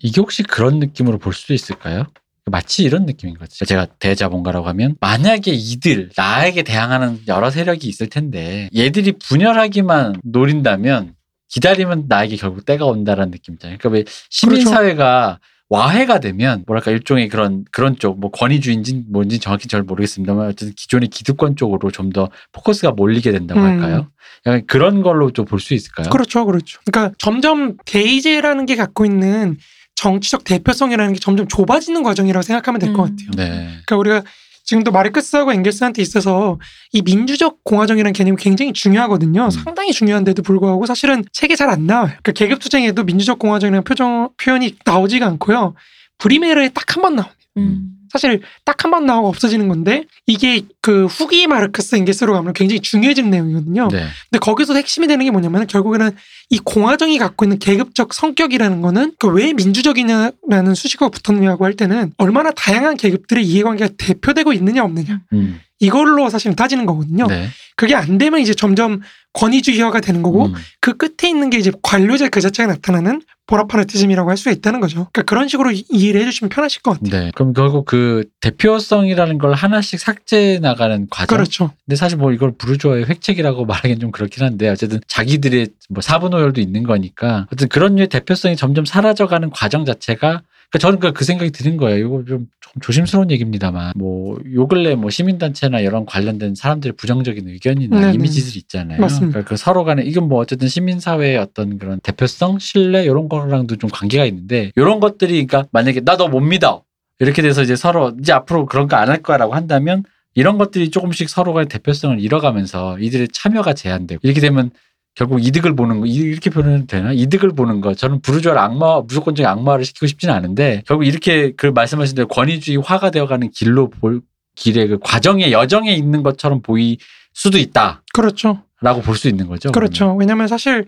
이게 혹시 그런 느낌으로 볼 수도 있을까요? 마치 이런 느낌인 거지. 제가 대자본가라고 하면 만약에 이들 나에게 대항하는 여러 세력이 있을 텐데 얘들이 분열하기만 노린다면 기다리면 나에게 결국 때가 온다라는 느낌이잖아요. 그러니까 왜 시민사회가 그렇죠. 와해가 되면 뭐랄까 일종의 그런 그런 쪽 뭐 권위주의인지 뭔지 정확히 잘 모르겠습니다만 어쨌든 기존의 기득권 쪽으로 좀 더 포커스가 몰리게 된다고 음. 할까요? 약간 그런 걸로 좀 볼 수 있을까요? 그렇죠, 그렇죠. 그러니까 점점 대의제라는 게 갖고 있는 정치적 대표성이라는 게 점점 좁아지는 과정이라고 생각하면 될 것 음. 같아요. 네. 그러니까 우리가 지금도 마르크스하고 엥겔스한테 있어서 이 민주적 공화정이라는 개념이 굉장히 중요하거든요. 음. 상당히 중요한데도 불구하고 사실은 책에 잘 안 나와요. 그러니까 계급투쟁에도 민주적 공화정이라는 표정, 표현이 나오지가 않고요. 브리메르에 딱 한 번 나오네요. 음. 사실 딱 한 번 나오고 없어지는 건데 이게 그 후기 마르크스 엥겔스로 가면 굉장히 중요해지는 내용이거든요. 네. 근데 거기서 핵심이 되는 게 뭐냐면 결국에는 이 공화정이 갖고 있는 계급적 성격이라는 거는 그 왜 민주적이냐라는 수식어가 붙었느냐고 할 때는 얼마나 다양한 계급들의 이해관계가 대표되고 있느냐 없느냐. 음. 이걸로 사실은 따지는 거거든요. 네. 그게 안 되면 이제 점점 권위주의화가 되는 거고 음. 그 끝에 있는 게 이제 관료제 그 자체가 나타나는 보나파르티즘이라고 할 수 있다는 거죠. 그러니까 그런 식으로 이해를 해주시면 편하실 것 같아요. 네. 그럼 결국 그 대표성이라는 걸 하나씩 삭제해 나가는 과정. 그렇죠. 근데 사실 뭐 이걸 부르주아의 획책이라고 말하기엔 좀 그렇긴 한데 어쨌든 자기들의 뭐 사분오열도 있는 거니까 어쨌든 그런 류의 대표성이 점점 사라져가는 과정 자체가 그러니까 저는 그 생각이 드는 거예요. 이거 좀 조심스러운 얘기입니다만, 뭐, 요 근래 뭐 시민단체나 이런 관련된 사람들의 부정적인 의견이나 네네. 이미지들이 있잖아요. 맞습니다. 그러니까 그 서로 간에, 이건 뭐 어쨌든 시민사회의 어떤 그런 대표성, 신뢰, 이런 거랑도 좀 관계가 있는데, 이런 것들이, 그러니까 만약에 나 너 못 믿어. 이렇게 돼서 이제 서로, 이제 앞으로 그런 거 안 할 거야 라고 한다면, 이런 것들이 조금씩 서로 간의 대표성을 잃어가면서 이들의 참여가 제한되고, 이렇게 되면 결국 이득을 보는 거, 이렇게 표현해도 되나? 이득을 보는 거. 저는 부르주아를 악마, 무조건적인 악마를 시키고 싶지는 않은데, 결국 이렇게 그 말씀하신 대로 권위주의화가 되어가는 길로 볼, 길의 그 과정에, 여정에 있는 것처럼 보일 수도 있다. 그렇죠. 라고 볼 수 있는 거죠. 그렇죠. 그러면. 왜냐면 사실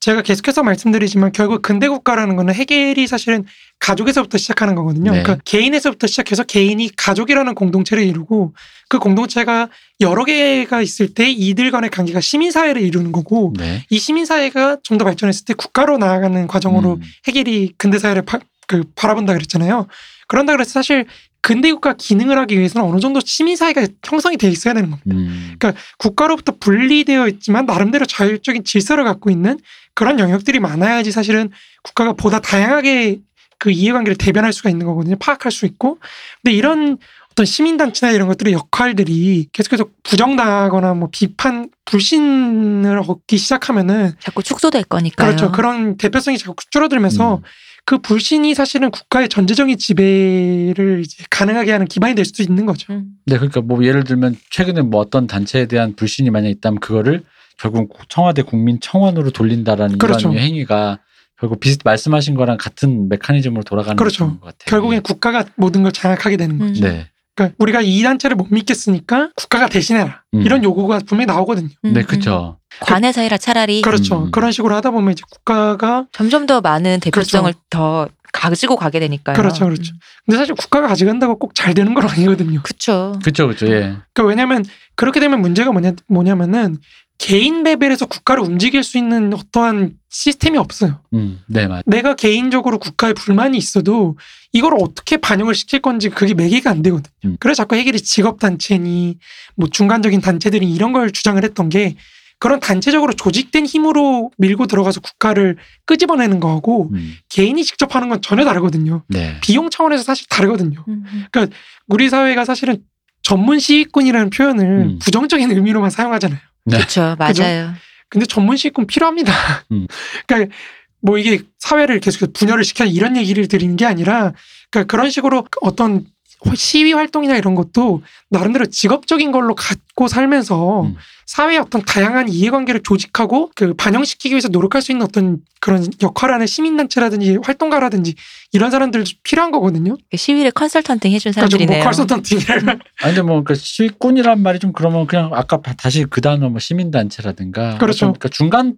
제가 계속해서 말씀드리지만 결국 근대 국가라는 거는 헤겔이 사실은 가족에서부터 시작하는 거거든요. 네. 그러니까 개인에서부터 시작해서 개인이 가족이라는 공동체를 이루고 그 공동체가 여러 개가 있을 때 이들 간의 관계가 시민사회를 이루는 거고 네. 이 시민사회가 좀 더 발전했을 때 국가로 나아가는 과정으로 음. 헤겔이 근대사회를 바, 그, 바라본다 그랬잖아요. 그런다 그래서 사실 근대국가 기능을 하기 위해서는 어느 정도 시민사회가 형성이 돼 있어야 되는 겁니다. 음. 그러니까 국가로부터 분리되어 있지만 나름대로 자율적인 질서를 갖고 있는 그런 영역들이 많아야지 사실은 국가가 보다 다양하게 그 이해관계를 대변할 수가 있는 거거든요. 파악할 수 있고. 근데 이런 어떤 시민단체나 이런 것들의 역할들이 계속해서 부정당하거나 뭐 비판, 불신을 얻기 시작하면은 자꾸 축소될 거니까요. 그렇죠. 그런 대표성이 자꾸 줄어들면서 음. 그 불신이 사실은 국가의 전제적인 지배를 이제 가능하게 하는 기반이 될 수도 있는 거죠. 음. 네, 그러니까 뭐 예를 들면 최근에 뭐 어떤 단체에 대한 불신이 만약 있다면 그거를 결국 청와대 국민청원으로 돌린다라는 그렇죠. 이런 행위가 결국 비슷 말씀하신 거랑 같은 메커니즘으로 돌아가는 그렇죠. 것 같아요. 결국엔 국가가 모든 걸 장악하게 되는 음. 거죠. 네. 그러니까 우리가 이 단체를 못 믿겠으니까 국가가 대신해라. 음. 이런 요구가 분명히 나오거든요. 음. 네, 그렇죠. 관의 사이라 차라리. 그렇죠. 음. 그런 식으로 하다 보면 이제 국가가 점점 더 많은 대표성을 그렇죠. 더 가지고 가게 되니까요. 그렇죠, 그렇죠. 음. 근데 사실 국가가 가져간다고 꼭 잘 되는 건 아니거든요. 그렇죠. 그렇죠, 그렇죠. 예. 그러니까 왜냐하면 그렇게 되면 문제가 뭐냐, 뭐냐면은. 개인 레벨에서 국가를 움직일 수 있는 어떠한 시스템이 없어요. 음, 네, 맞아요. 내가 개인적으로 국가에 불만이 있어도 이걸 어떻게 반영을 시킬 건지 그게 매개가 안 되거든요. 음. 그래서 자꾸 해결이 직업단체니 뭐 중간적인 단체들이 이런 걸 주장을 했던 게 그런 단체적으로 조직된 힘으로 밀고 들어가서 국가를 끄집어내는 거하고 음. 개인이 직접 하는 건 전혀 다르거든요. 네. 비용 차원에서 사실 다르거든요. 음. 그러니까 우리 사회가 사실은 전문 시위꾼이라는 표현을 음. 부정적인 의미로만 사용하잖아요. 네. 그렇죠. 맞아요. 그죠? 근데 전문 시위꾼 필요합니다. 음. 그러니까 뭐 이게 사회를 계속 분열을 시켜 이런 얘기를 드리는 게 아니라 그러니까 그런 식으로 어떤 시위 활동이나 이런 것도 나름대로 직업적인 걸로 갖고 살면서 음. 사회의 어떤 다양한 이해관계를 조직하고 그 반영시키기 위해서 노력할 수 있는 어떤 그런 역할하는 시민단체라든지 활동가라든지 이런 사람들도 필요한 거거든요. 시위를 컨설턴팅 해준 사람들이네요. 그러니까 뭐 컨설턴팅이라는 음. 아니 근데 뭐 그러니까 시위꾼이란 말이 좀 그러면 그냥 아까 다시 그 단어 뭐 시민단체라든가 그렇죠. 그러니까 중간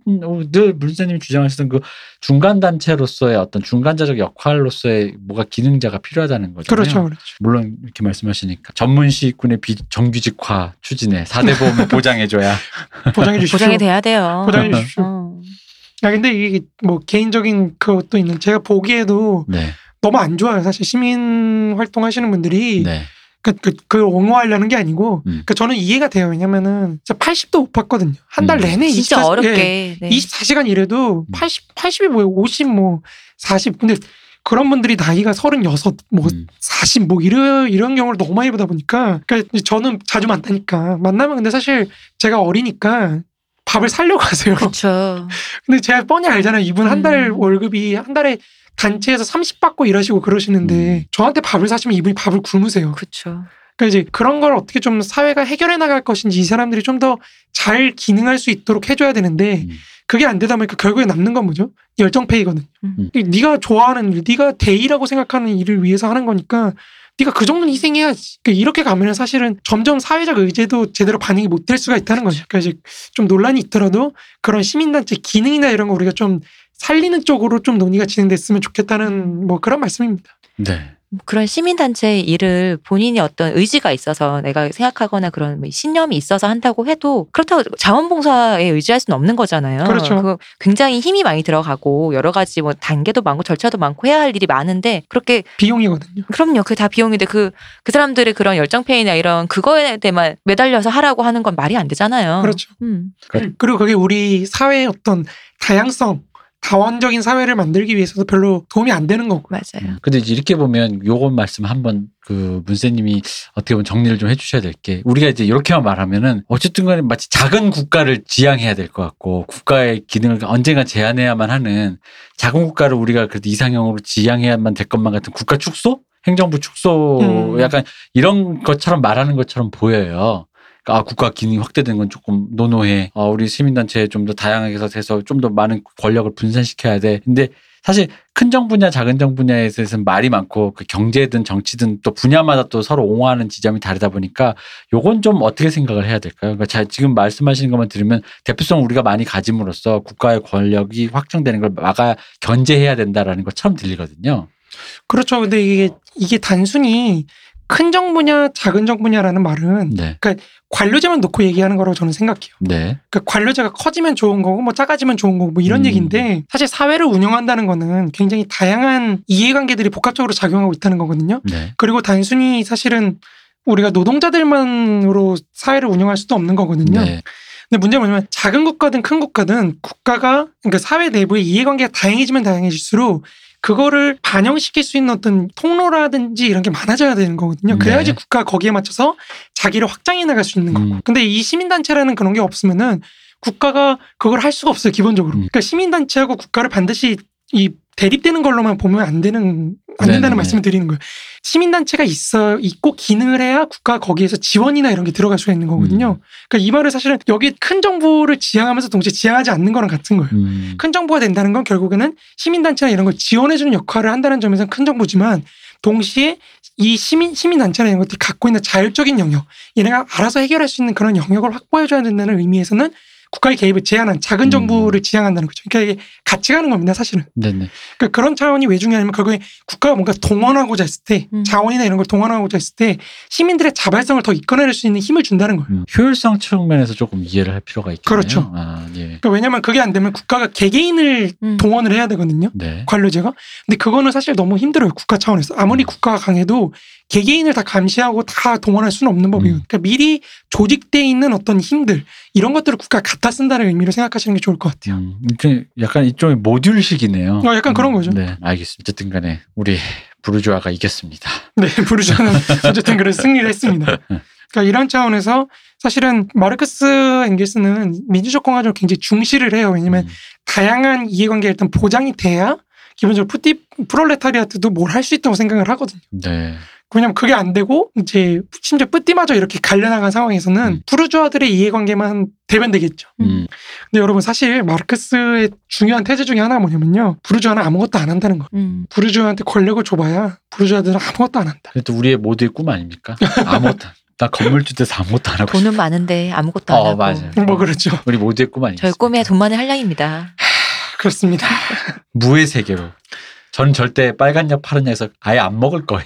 늘 문세님이 주장하시던 그 중간 단체로서의 어떤 중간자적 역할로서의 뭐가 기능자가 필요하다는 거잖아요. 그렇죠, 그렇죠. 물론 이렇게 말씀하시니까 전문 시위꾼의 비정규직화 추진에 사 대 보험을 보장해줘야 보장해 주십시오. 보장이 돼야 돼요. 보장해 주십시오. 어. 야, 근데 이게 뭐 개인적인 그것도 있는 제가 보기에도 네. 너무 안 좋아요. 사실 시민 활동하시는 분들이 네. 그, 그, 그 옹호하려는 게 아니고 음. 그러니까 저는 이해가 돼요. 왜냐면은 팔십도 못 봤거든요. 한 달 내내 음. 진짜 이십사, 어렵게 네. 네. 이십사 시간 일해도 팔십, 팔십이 뭐예요. 오십 뭐 사십 근데 그런 분들이 나이가 서른여섯, 뭐, 음. 사십, 뭐, 이런, 이런 경우를 너무 많이 보다 보니까. 그러니까 저는 자주 만나니까. 만나면 근데 사실 제가 어리니까 밥을 사려고 하세요. 그렇죠. 근데 제가 뻔히 알잖아요. 이분 음. 한 달 월급이 한 달에 단체에서 삼십 받고 일하시고 그러시는데 음. 저한테 밥을 사시면 이분이 밥을 굶으세요. 그렇죠. 그러니까 이제 그런 걸 어떻게 좀 사회가 해결해 나갈 것인지 이 사람들이 좀 더 잘 기능할 수 있도록 해줘야 되는데 음. 그게 안 되다 보니까 결국에 남는 건 뭐죠? 열정페이거든요. 음. 네가 좋아하는 일, 네가 대의라고 생각하는 일을 위해서 하는 거니까 네가 그 정도는 희생해야지. 그러니까 이렇게 가면 사실은 점점 사회적 의제도 제대로 반영이 못 될 수가 있다는 거죠. 그러니까 이제 좀 논란이 있더라도 그런 시민단체 기능이나 이런 거 우리가 좀 살리는 쪽으로 좀 논의가 진행됐으면 좋겠다는 뭐 그런 말씀입니다. 네. 그런 시민단체의 일을 본인이 어떤 의지가 있어서 내가 생각하거나 그런 신념이 있어서 한다고 해도 그렇다고 자원봉사에 의지할 수는 없는 거잖아요. 그렇죠. 그거 굉장히 힘이 많이 들어가고 여러 가지 뭐 단계도 많고 절차도 많고 해야 할 일이 많은데 그렇게 비용이거든요. 그럼요. 그게 다 비용인데 그, 그 사람들의 그런 열정페이나 이런 그거에 대만 매달려서 하라고 하는 건 말이 안 되잖아요. 그렇죠. 음. 그래. 그리고 그게 우리 사회의 어떤 다양성 다원적인 사회를 만들기 위해서도 별로 도움이 안 되는 거고. 맞아요. 근데 이제 이렇게 보면 요건 말씀 한번 그 문세님이 어떻게 보면 정리를 좀 해주셔야 될 게 우리가 이제 이렇게만 말하면은 어쨌든 간에 마치 작은 국가를 지향해야 될 것 같고 국가의 기능을 언젠가 제한해야만 하는 작은 국가를 우리가 그래도 이상형으로 지향해야만 될 것만 같은 국가 축소? 행정부 축소? 음. 약간 이런 것처럼 말하는 것처럼 보여요. 아, 국가 기능이 확대된 건 조금 노노해. 아, 우리 시민단체에 좀 더 다양하게 해서 좀 더 많은 권력을 분산시켜야 돼. 근데 사실 큰 정부냐 작은 정부냐에 대해서는 말이 많고 그 경제든 정치든 또 분야마다 또 서로 옹호하는 지점이 다르다 보니까 요건 좀 어떻게 생각을 해야 될까요? 그러니까 지금 말씀하시는 것만 들으면 대표성을 우리가 많이 가짐으로써 국가의 권력이 확장되는 걸 막아 견제해야 된다라는 것처럼 들리거든요. 그렇죠. 근데 이게, 이게 단순히 큰 정부냐 작은 정부냐라는 말은 네. 그러니까 관료제만 놓고 얘기하는 거라고 저는 생각해요. 네. 그러니까 관료제가 커지면 좋은 거고 뭐 작아지면 좋은 거고 뭐 이런 음. 얘기인데 사실 사회를 운영한다는 거는 굉장히 다양한 이해관계들이 복합적으로 작용하고 있다는 거거든요. 네. 그리고 단순히 사실은 우리가 노동자들만으로 사회를 운영할 수도 없는 거거든요. 네. 근데 문제는 뭐냐면 작은 국가든 큰 국가든 국가가 그러니까 사회 내부의 이해관계가 다양해지면 다양해질수록 그거를 반영시킬 수 있는 어떤 통로라든지 이런 게 많아져야 되는 거거든요. 그래야지 네. 국가가 거기에 맞춰서 자기를 확장해 나갈 수 있는 거고. 음. 근데 이 시민단체라는 그런 게 없으면은 국가가 그걸 할 수가 없어요. 기본적으로. 음. 그러니까 시민단체하고 국가를 반드시 이 대립되는 걸로만 보면 안 되는 안 된다는 네네. 말씀을 드리는 거예요. 시민단체가 있어 있고 기능을 해야 국가 거기에서 지원이나 이런 게 들어갈 수가 있는 거거든요. 음. 그러니까 이 말은 사실은 여기 큰 정부를 지향하면서 동시에 지향하지 않는 거랑 같은 거예요. 음. 큰 정부가 된다는 건 결국에는 시민단체나 이런 걸 지원해주는 역할을 한다는 점에서는 큰 정부지만 동시에 이 시민, 시민단체나 이런 것들이 갖고 있는 자율적인 영역 얘네가 알아서 해결할 수 있는 그런 영역을 확보해줘야 된다는 의미에서는 국가의 개입을 제한한 작은 정부를 음. 지향한다는 거죠. 그러니까 이게 같이 가는 겁니다, 사실은. 네네. 그러니까 그런 차원이 왜 중요하냐면 결국에 국가가 뭔가 동원하고자 했을 때 음. 자원이나 이런 걸 동원하고자 했을 때 시민들의 자발성을 더 이끌어낼 수 있는 힘을 준다는 거예요. 음. 효율성 측면에서 조금 이해를 할 필요가 있겠네요. 그렇죠. 아, 예. 그러니까 왜냐하면 그게 안 되면 국가가 개개인을 음. 동원을 해야 되거든요. 네. 관료제가. 근데 그거는 사실 너무 힘들어요. 국가 차원에서. 아무리 음. 국가가 강해도 개개인을 다 감시하고 다 동원할 수는 없는 법이에요. 음. 그러니까 미리 조직되어 있는 어떤 힘들 이런 것들을 국가가 갖다 쓴다는 의미로 생각하시는 게 좋을 것 같아요. 음, 약간 이쪽의 모듈식이네요. 어, 약간 음, 그런 거죠. 네, 알겠습니다. 어쨌든 간에 우리 부르주아가 이겼습니다. 네, 부르주아는 어쨌든 그래서 승리를 했습니다. 그러니까 이런 차원에서 사실은 마르크스 엥겔스는 민주적 공화정을 굉장히 중시를 해요. 왜냐하면 음. 다양한 이해관계가 일단 보장이 돼야 기본적으로 푸티 프롤레타리아트도 뭘 할 수 있다고 생각을 하거든요. 네. 왜냐면 그게 안 되고 이제 심지어 뿌띠마저 이렇게 갈려나간 상황에서는 음. 부르주아들의 이해관계만 대변되겠죠. 음. 근데 여러분 사실 마르크스의 중요한 태제 중에 하나가 뭐냐면요. 부르주아는 아무것도 안 한다는 거예요. 음. 부르주아한테 권력을 줘봐야 부르주아들은 아무것도 안 한다. 그래도 우리의 모두의 꿈 아닙니까? 아무것도 나 건물주돼서 아무것도 안 하고 돈은 싶어. 많은데 아무것도 안 어, 하고. 맞아요. 뭐 그렇죠. 우리 모두의 꿈 아니겠습니까? 저의 꿈에 돈만의 한량입니다. 그렇습니다. 무의 세계로. 저는 절대 빨간약 파란약에서 아예 안 먹을 거예요.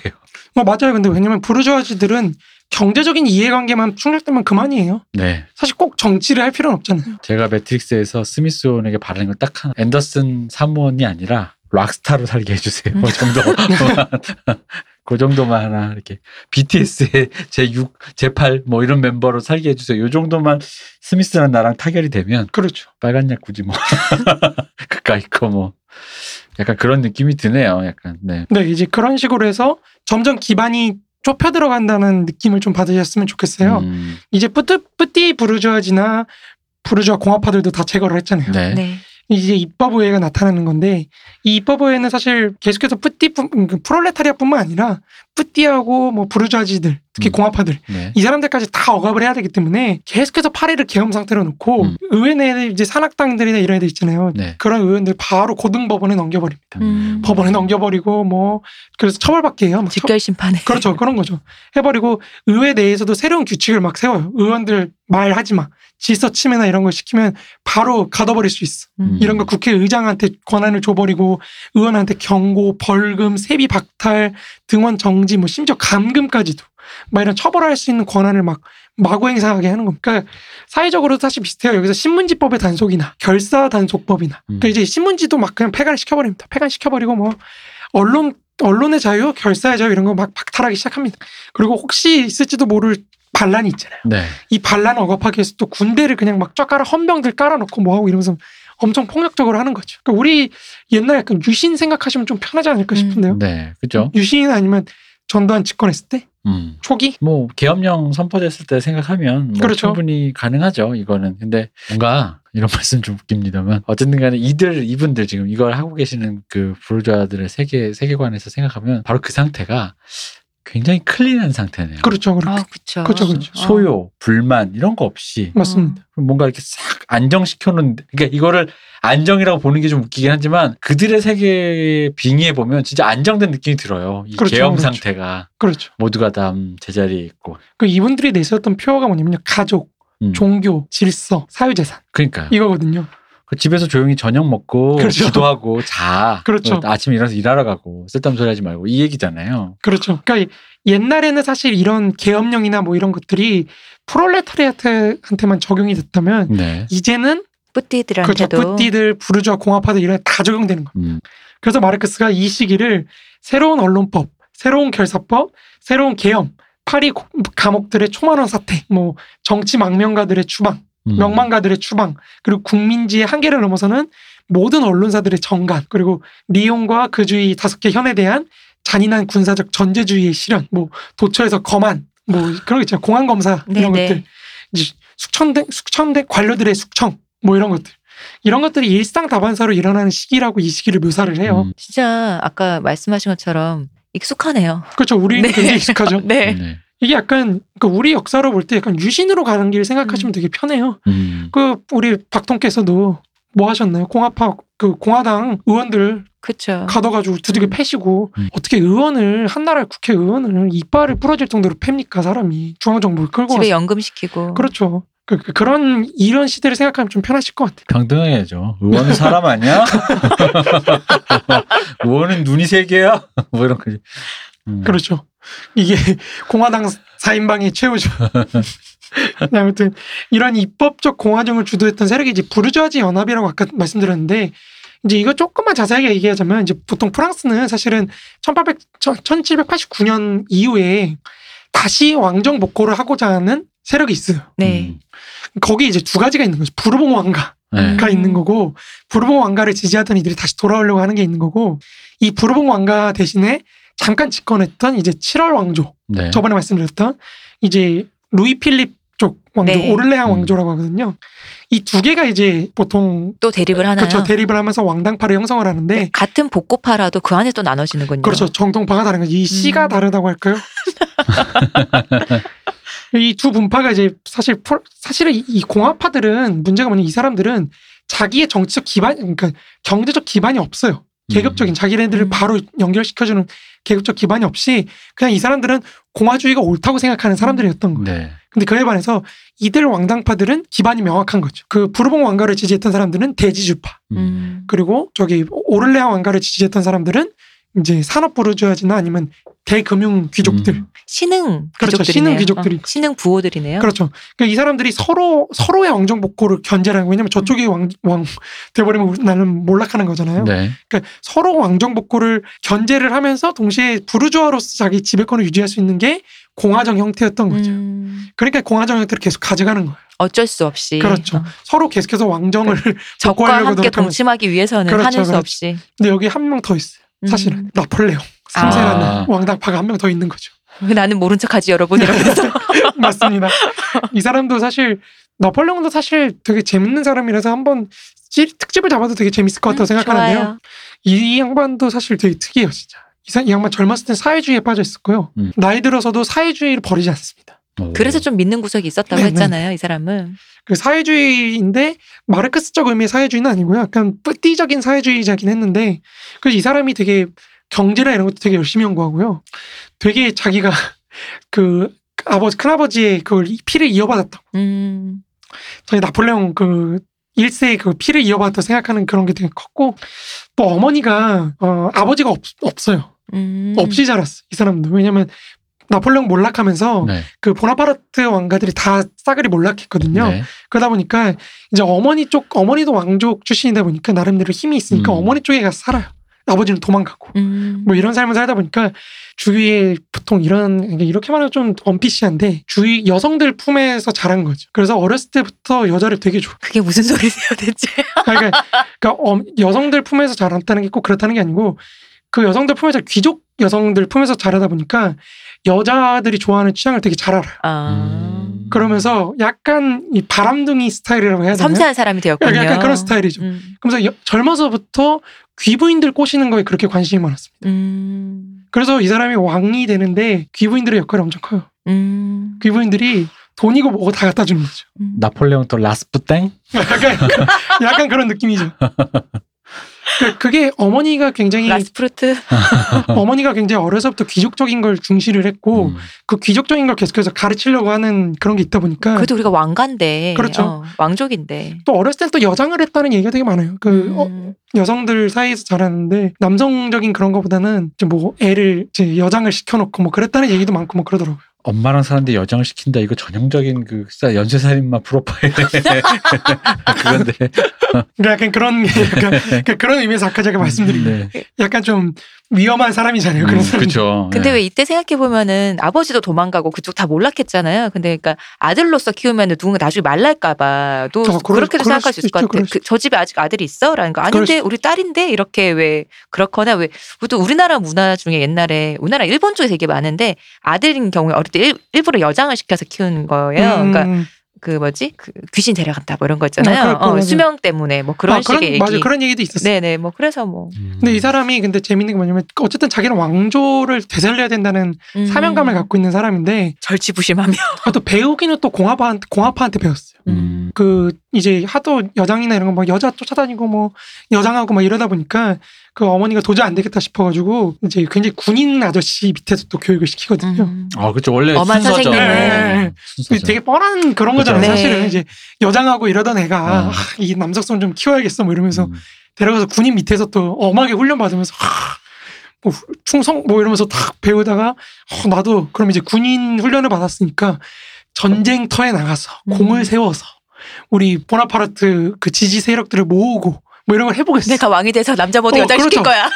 어, 맞아요. 근데 왜냐면 부르주아지들은 경제적인 이해관계만 충족되면 그만이에요. 네. 사실 꼭 정치를 할 필요는 없잖아요. 제가 매트릭스에서 스미스온에게 바라는 건 딱 하나. 앤더슨 사무원이 아니라 락스타로 살게 해주세요. 그 정도만. 그 정도만 하나. 이렇게 비티에스의 제육, 제팔 뭐 이런 멤버로 살게 해주세요. 이 정도만 스미스랑 나랑 타결이 되면. 그렇죠. 빨간약 굳이 뭐. 그까이 거 뭐. 약간 그런 느낌이 드네요. 약간 네. 네, 이제 그런 식으로 해서 점점 기반이 좁혀 들어간다는 느낌을 좀 받으셨으면 좋겠어요. 음. 이제 뿌띠 부르주아지나 부르주아 공화파들도 다 제거를 했잖아요. 네. 네. 이제 입법의회가 나타나는 건데, 이 입법의회는 사실 계속해서 뿌띠 프롤레타리아뿐만 아니라 뿌띠하고 뭐 부르주아지들, 특히 음. 공화파들, 네. 이 사람들까지 다 억압을 해야 되기 때문에 계속해서 파리를 계엄 상태로 놓고 음. 의회 내에 이제 산악당들이나 이런 애들 있잖아요. 네. 그런 의원들 바로 고등법원에 넘겨버립니다. 음. 법원에 넘겨버리고 뭐 그래서 처벌받게 해요. 뭐 직결 심판에. 그렇죠, 그런 거죠. 해버리고 의회 내에서도 새로운 규칙을 막 세워요. 의원들 말하지 마. 질서 침해나 이런 걸 시키면 바로 가둬버릴 수 있어. 음. 이런 거 국회의장한테 권한을 줘버리고 의원한테 경고, 벌금, 세비 박탈, 등원 정지, 뭐 심지어 감금까지도 막 이런 처벌할 수 있는 권한을 막 마구 행사하게 하는 겁니다. 그러니까 사회적으로도 사실 비슷해요. 여기서 신문지법의 단속이나 결사 단속법이나 음. 그러니까 이제 신문지도 막 그냥 폐간시켜버립니다. 폐간시켜버리고 뭐 언론 언론의 자유, 결사의 자유 이런 거 막 박탈하기 시작합니다. 그리고 혹시 있을지도 모를 반란이 있잖아요. 네. 이 반란 억압하기 위해서 또 군대를 그냥 막 쫙 깔아, 헌병들 깔아놓고 뭐하고 이러면서 엄청 폭력적으로 하는 거죠. 그러니까 우리 옛날에 약간 유신 생각하시면 좀 편하지 않을까 싶은데요. 음. 네, 그렇죠. 유신 아니면 전두환 집권했을 때 음. 초기 뭐 계엄령 선포됐을 때 생각하면 뭐 그렇죠. 충분히 가능하죠. 이거는 근데 뭔가 이런 말씀 좀 웃깁니다만 어쨌든간에 이들 이분들 지금 이걸 하고 계시는 그 부르주아들의 세계 세계관에서 생각하면 바로 그 상태가. 굉장히 클린한 상태네요. 그렇죠, 그렇죠. 아, 그렇죠. 그렇죠, 그렇죠. 소요, 불만 이런 거 없이 맞습니다. 뭔가 이렇게 싹 안정시켜놓은. 그러니까 이거를 안정이라고 보는 게 좀 웃기긴 하지만 그들의 세계에 빙의해 보면 진짜 안정된 느낌이 들어요. 이 그렇죠, 계엄 그렇죠. 상태가 그렇죠. 모두가 다 제자리에 있고. 그 이분들이 내세웠던 표어가 뭐냐면요, 가족, 음. 종교, 질서, 사유재산. 그러니까 이거거든요. 집에서 조용히 저녁 먹고 그렇죠. 기도하고 자. 그렇죠. 아침에 일어나서 일하러 가고 쓸데없는 소리 하지 말고 이 얘기잖아요. 그렇죠. 그러니까 옛날에는 사실 이런 계엄령이나 뭐 이런 것들이 프롤레타리아트한테만 적용이 됐다면 네. 이제는 뿌띠들한테도 그렇죠. 뿌띠들, 부르주아, 공화파들 이런 다 적용되는 겁니다. 음. 그래서 마르크스가 이 시기를 새로운 언론법, 새로운 결사법, 새로운 계엄, 파리 감옥들의 초만원 사태, 뭐 정치 망명가들의 추방 음. 명망가들의 추방, 그리고 국민지의 한계를 넘어서는 모든 언론사들의 정간, 그리고 리옹과 그주의 다섯 개 현에 대한 잔인한 군사적 전제주의의 실현, 뭐 도처에서 검안, 뭐 그런 거 있잖아요. 공안검사 이런 네네. 것들, 이제 숙청대, 숙청대 관료들의 숙청, 뭐 이런 것들. 이런 것들이 일상 다반사로 일어나는 시기라고 이 시기를 묘사를 해요. 음. 진짜 아까 말씀하신 것처럼 익숙하네요. 그렇죠. 우리는 네. 굉장히 익숙하죠. 네. 네. 이게 약간 그러니까 우리 역사로 볼 때 약간 유신으로 가는 길 생각하시면 음. 되게 편해요. 음. 그 우리 박통께서도 뭐 하셨나요? 공화파 그 공화당 의원들 그쵸. 가둬가지고 두들겨 음. 패시고 음. 어떻게 의원을 한 나라의 국회 의원을 이빨을 부러질 정도로 팹니까 사람이 중앙정부를 끌고 집에 와서. 연금시키고 그렇죠. 그, 그, 그런 이런 시대를 생각하면 좀 편하실 것 같아요. 평등해야죠. 의원은 사람 아니야? 의원은 눈이 세 개야? 뭐 이런 거지. 음. 그렇죠. 이게 공화당 사인방의 최후죠. 아무튼 이런 입법적 공화정을 주도했던 세력이 이제 부르주아지 연합이라고 아까 말씀드렸는데 이제 이거 조금만 자세하게 얘기하자면 이제 보통 프랑스는 사실은 천칠백팔십구 년 이후에 다시 왕정 복구를 하고자 하는 세력이 있어요. 네. 거기 이제 두 가지가 있는 거죠. 부르봉 왕가가 네. 있는 거고 부르봉 왕가를 지지하던 이들이 다시 돌아오려고 하는 게 있는 거고 이 부르봉 왕가 대신에 잠깐 집권했던 이제 칠월 왕조 네. 저번에 말씀드렸던 이제 루이 필립 쪽 왕조 네. 오를레앙 왕조라고 하거든요. 이 두 개가 이제 보통 또 대립을 하나요? 그렇죠. 대립을 하면서 왕당파를 형성을 하는데 네. 같은 복고파라도 그 안에 또 나눠지는군요. 그렇죠. 정통파가 다른 거죠. 이 씨가 음. 다르다고 할까요? 이 두 분파가 이제 사실 사실은 이 공화파들은 문제가 뭐냐면 이 사람들은 자기의 정치적 기반 그러니까 경제적 기반이 없어요. 계급적인 자기네들을 음. 바로 연결시켜주는 계급적 기반이 없이 그냥 이 사람들은 공화주의가 옳다고 생각하는 사람들이었던 거예요. 네. 근데 그에 반해서 이들 왕당파들은 기반이 명확한 거죠. 그 부르봉 왕가를 지지했던 사람들은 대지주파 음. 그리고 저기 오를레앙 왕가를 지지했던 사람들은 이제 산업 부르주아지나 아니면 대금융 귀족들 음. 신흥 그렇죠. 귀족들이네요. 신흥 귀족들이 어, 신흥 부호들이네요. 그렇죠. 그러니까 이 사람들이 서로 서로의 왕정 복구를 견제하는 거예요. 왜냐하면 저쪽이 음. 왕, 왕 돼버리면 나는 몰락하는 거잖아요. 네. 그러니까 서로 왕정 복구를 견제를 하면서 동시에 부르주아로서 자기 지배권을 유지할 수 있는 게 공화정 형태였던 거죠. 음. 그러니까 공화정 형태를 계속 가져가는 거예요. 어쩔 수 없이. 그렇죠. 어. 서로 계속해서 왕정을 그러니까 적과 함께 동침하기 위해서는 그렇죠, 하늘 수 그렇죠. 없이. 근데 여기 한 명 더 있어요. 사실은 음. 나폴레옹 삼 세라는 아. 왕당파가 한 명 더 있는 거죠. 나는 모른 척하지 여러분 이러면서. 맞습니다. 이 사람도 사실 나폴레옹도 사실 되게 재밌는 사람이라서 한번 특집을 잡아도 되게 재밌을 것 같다고 음, 생각하는데요. 좋아요. 이 양반도 사실 되게 특이해요, 진짜. 이 양반 젊었을 땐 사회주의에 빠져있었고요. 음. 나이 들어서도 사회주의를 버리지 않습니다. 오. 그래서 좀 믿는 구석이 있었다고 네, 했잖아요. 네. 이 사람은. 그 사회주의인데 마르크스적 의미의 사회주의는 아니고요. 약간 뿌띠적인 사회주의자긴 했는데 그래서 이 사람이 되게 경제나 이런 것도 되게 열심히 연구하고요. 되게 자기가 그 아버지, 큰아버지의 그 피를 이어받았다고. 음. 저희 나폴레옹 그 일세의 그 피를 이어받았다고 생각하는 그런 게 되게 컸고 또 어머니가 어, 아버지가 없, 없어요. 음. 없이 자랐어. 이 사람도. 왜냐면 나폴레옹 몰락하면서 네. 그 보나파르트 왕가들이 다 싸그리 몰락했거든요. 네. 그러다 보니까 이제 어머니 쪽, 어머니도 왕족 출신이다 보니까 나름대로 힘이 있으니까 음. 어머니 쪽에 가서 살아요. 아버지는 도망가고 음. 뭐 이런 삶을 살다 보니까 주위에 보통 이런 이렇게 말하면 좀 언피시한데 주위 여성들 품에서 자란 거죠. 그래서 어렸을 때부터 여자를 되게 좋아. 그게 무슨 소리세요 대체? 그러니까, 그러니까 여성들 품에서 자랐다는 게 꼭 그렇다는 게 아니고 그 여성들 품에서 귀족 여성들 품에서 자라다 보니까 여자들이 좋아하는 취향을 되게 잘 알아요. 아. 음. 그러면서 약간 이 바람둥이 스타일이라고 해야 되나요? 섬세한 사람이 되었군요. 약간 그런 스타일이죠. 음. 그러면서 젊어서부터 귀부인들 꼬시는 거에 그렇게 관심이 많았습니다. 음. 그래서 이 사람이 왕이 되는데 귀부인들의 역할이 엄청 커요. 음. 귀부인들이 돈이고 뭐고 다 갖다 주는 거죠. 음. 나폴레옹 또 라스푸땡? 약간, 약간 그런 느낌이죠. 그게 어머니가 굉장히 라스프루트 어머니가 굉장히 어려서부터 귀족적인 걸 중시를 했고 음. 그 귀족적인 걸 계속해서 가르치려고 하는 그런 게 있다 보니까 그래도 우리가 왕가인데 그렇죠. 어, 왕족인데 또 어렸을 때 또 여장을 했다는 얘기가 되게 많아요. 그 음. 어, 여성들 사이에서 자랐는데 남성적인 그런 거보다는 이제 뭐 애를 이제 여장을 시켜놓고 뭐 그랬다는 얘기도 많고 뭐 그러더라고요. 엄마랑 사는데 여장을 시킨다 이거 전형적인 그 연쇄살인마 프로파일 그건데 약간 그런 약간 그런 의미에서 아까 제가 말씀드린 네. 약간 좀 위험한 사람이잖아요. 그런 음, 사람. 그렇죠. 근데 네. 왜 이때 생각해 보면은 아버지도 도망가고 그쪽 다 몰락했잖아요. 근데 그러니까 아들로서 키우면은 누군가 나중에 말랄까봐도 어, 그렇게도 생각할 수 있을 것 같아. 그, 저 집에 아직 아들이 있어? 라는 거 아닌데 우리 딸인데 이렇게 왜 그렇거나 왜 또 우리나라 문화 중에 옛날에 우리나라 일본 쪽에 되게 많은데 아들인 경우에 어릴 때 일, 일부러 여장을 시켜서 키우는 거예요. 음. 그러니까. 그 뭐지 그 귀신 데려간다 뭐 이런 거 있잖아요. 아, 어, 수명 때문에 뭐 그런 아, 식의 그런, 얘기. 맞아 그런 얘기도 있었어요. 네네 뭐 그래서 뭐. 음. 근데 이 사람이 근데 재밌는 게 뭐냐면 어쨌든 자기는 왕조를 되살려야 된다는 음. 사명감을 갖고 있는 사람인데 절치부심하며. 아, 또 배우기는 또 공화파 공화파한테 배웠어요. 음. 그 이제 하도 여장이나 이런 거 막 여자 쫓아다니고 뭐 여장하고 막 이러다 보니까 그 어머니가 도저히 안 되겠다 싶어가지고 이제 굉장히 군인 아저씨 밑에서 또 교육을 시키거든요. 음. 아 그렇죠 원래 순서죠. 네. 네. 순서죠. 되게 뻔한 그런 그렇죠. 거잖아요. 네. 사실은 이제 여장하고 이러던 애가 아. 아, 이 남성성 좀 키워야겠어 뭐 이러면서 음. 데려가서 군인 밑에서 또 엄하게 훈련 받으면서 아, 뭐 충성 뭐 이러면서 딱 배우다가 어, 나도 그럼 이제 군인 훈련을 받았으니까 전쟁터에 나가서 음. 공을 세워서 우리 보나파르트 그 지지 세력들을 모으고. 뭐 이런 걸 해보겠어. 내가 왕이 돼서 남자보다 어, 여장 그렇죠. 시킬 거야.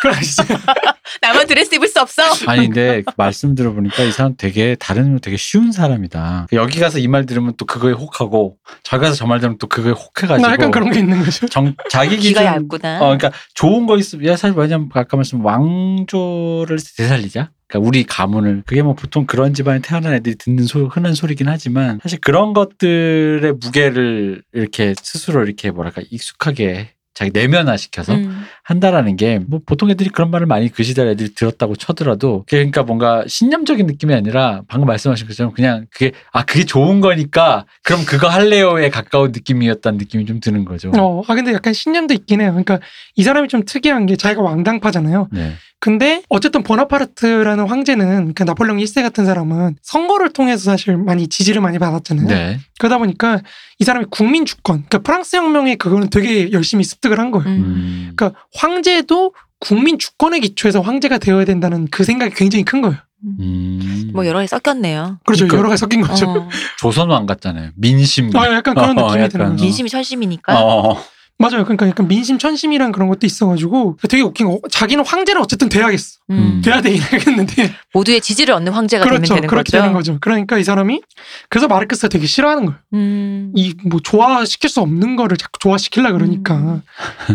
나만 드레스 입을 수 없어. 아니 근데 말씀 들어보니까 이 사람 되게 다른 의미로 되게 쉬운 사람이다. 여기 가서 이 말 들으면 또 그거에 혹하고 저기 가서 저 말 들으면 또 그거에 혹해가지고. 약간 그런 게 있는 거죠. 정, 자기 기준. 기가 얇구나. 어, 그러니까 좋은 거 있으면 사실 왜냐면 아까 말씀 왕조를 되살리자. 그러니까 우리 가문을 그게 뭐 보통 그런 집안에 태어난 애들이 듣는 소, 흔한 소리긴 하지만 사실 그런 것들의 무게를 이렇게 스스로 이렇게 뭐랄까 익숙하게. 자기 내면화 시켜서 음. 한다라는 게 뭐 보통 애들이 그런 말을 많이 그 시절 애들이 들었다고 쳐더라도 그러니까 뭔가 신념적인 느낌이 아니라 방금 말씀하신 것처럼 그냥 그게 아 그게 좋은 거니까 그럼 그거 할래요에 가까운 느낌이었다는 느낌이 좀 드는 거죠. 어, 아 근데 약간 신념도 있긴 해요. 그러니까 이 사람이 좀 특이한 게 자기가 왕당파잖아요. 네. 근데 어쨌든 보나파르트라는 황제는 그 나폴레옹 일 세 같은 사람은 선거를 통해서 사실 많이 지지를 많이 받았잖아요. 네. 그러다 보니까 이 사람이 국민 주권, 그러니까 프랑스 혁명에 그거는 되게 열심히 습득을 한 거예요. 음. 그러니까 황제도 국민 주권의 기초에서 황제가 되어야 된다는 그 생각이 굉장히 큰 거예요. 음. 뭐 여러 개 섞였네요. 그렇죠. 그러니까 여러 개 섞인 거죠. 어. 조선왕 같잖아요. 민심. 아, 약간 그런 어, 느낌이 드는 거죠. 민심이 천심이니까. 어. 맞아요. 그러니까 약간 민심 천심이란 그런 것도 있어가지고 되게 웃긴 거. 자기는 황제는 어쨌든 돼야겠어. 음. 돼야 되긴 하겠는데. 모두의 지지를 얻는 황제가 그렇죠. 되면 되는 그렇게 거죠. 그렇게 되는 거죠. 그러니까 이 사람이 그래서 마르크스가 되게 싫어하는 거예요. 음. 이 뭐 좋아시킬 수 없는 거를 자꾸 좋아시키려고 그러니까. 음.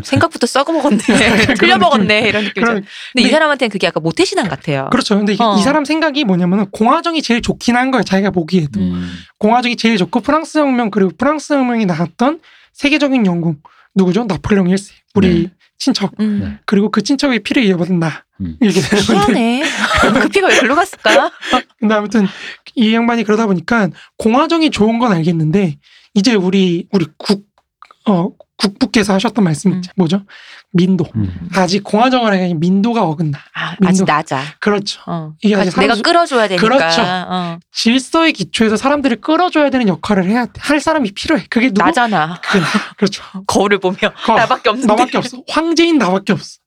생각부터 썩어먹었네. 틀려먹었네. 이런 느낌이죠. 그런, 근데, 근데 이 사람한테는 그게 약간 모태신앙 같아요. 그렇죠. 근데 어. 이 사람 생각이 뭐냐면 공화정이 제일 좋긴 한 거예요. 자기가 보기에도. 음. 공화정이 제일 좋고 프랑스 혁명 그리고 프랑스 혁명이 나왔던 세계적인 영웅 누구죠? 나폴레옹 일 세. 우리 네. 친척. 음. 그리고 그 친척의 피를 이어받은 나. 음. 이렇게 희한해. 그 피가 왜 글로 갔을까? 근데 아무튼 이 양반이 그러다 보니까 공화정이 좋은 건 알겠는데 이제 우리 우리 국 어, 국부께서 하셨던 말씀이 음. 뭐죠? 민도. 음. 아직 공화정을 하기 민도가 어긋나. 아, 민도. 아직 낮아. 그렇죠. 어. 이게 아직 내가 사람들... 끌어줘야 되니까. 그렇죠. 어. 질서의 기초에서 사람들을 끌어줘야 되는 역할을 해야 돼. 할 사람이 필요해. 그게 누구? 나잖아. 그, 그렇죠. 거울을 보며 거, 나밖에 없는데. 나밖에 없어. 황제인 나밖에 없어.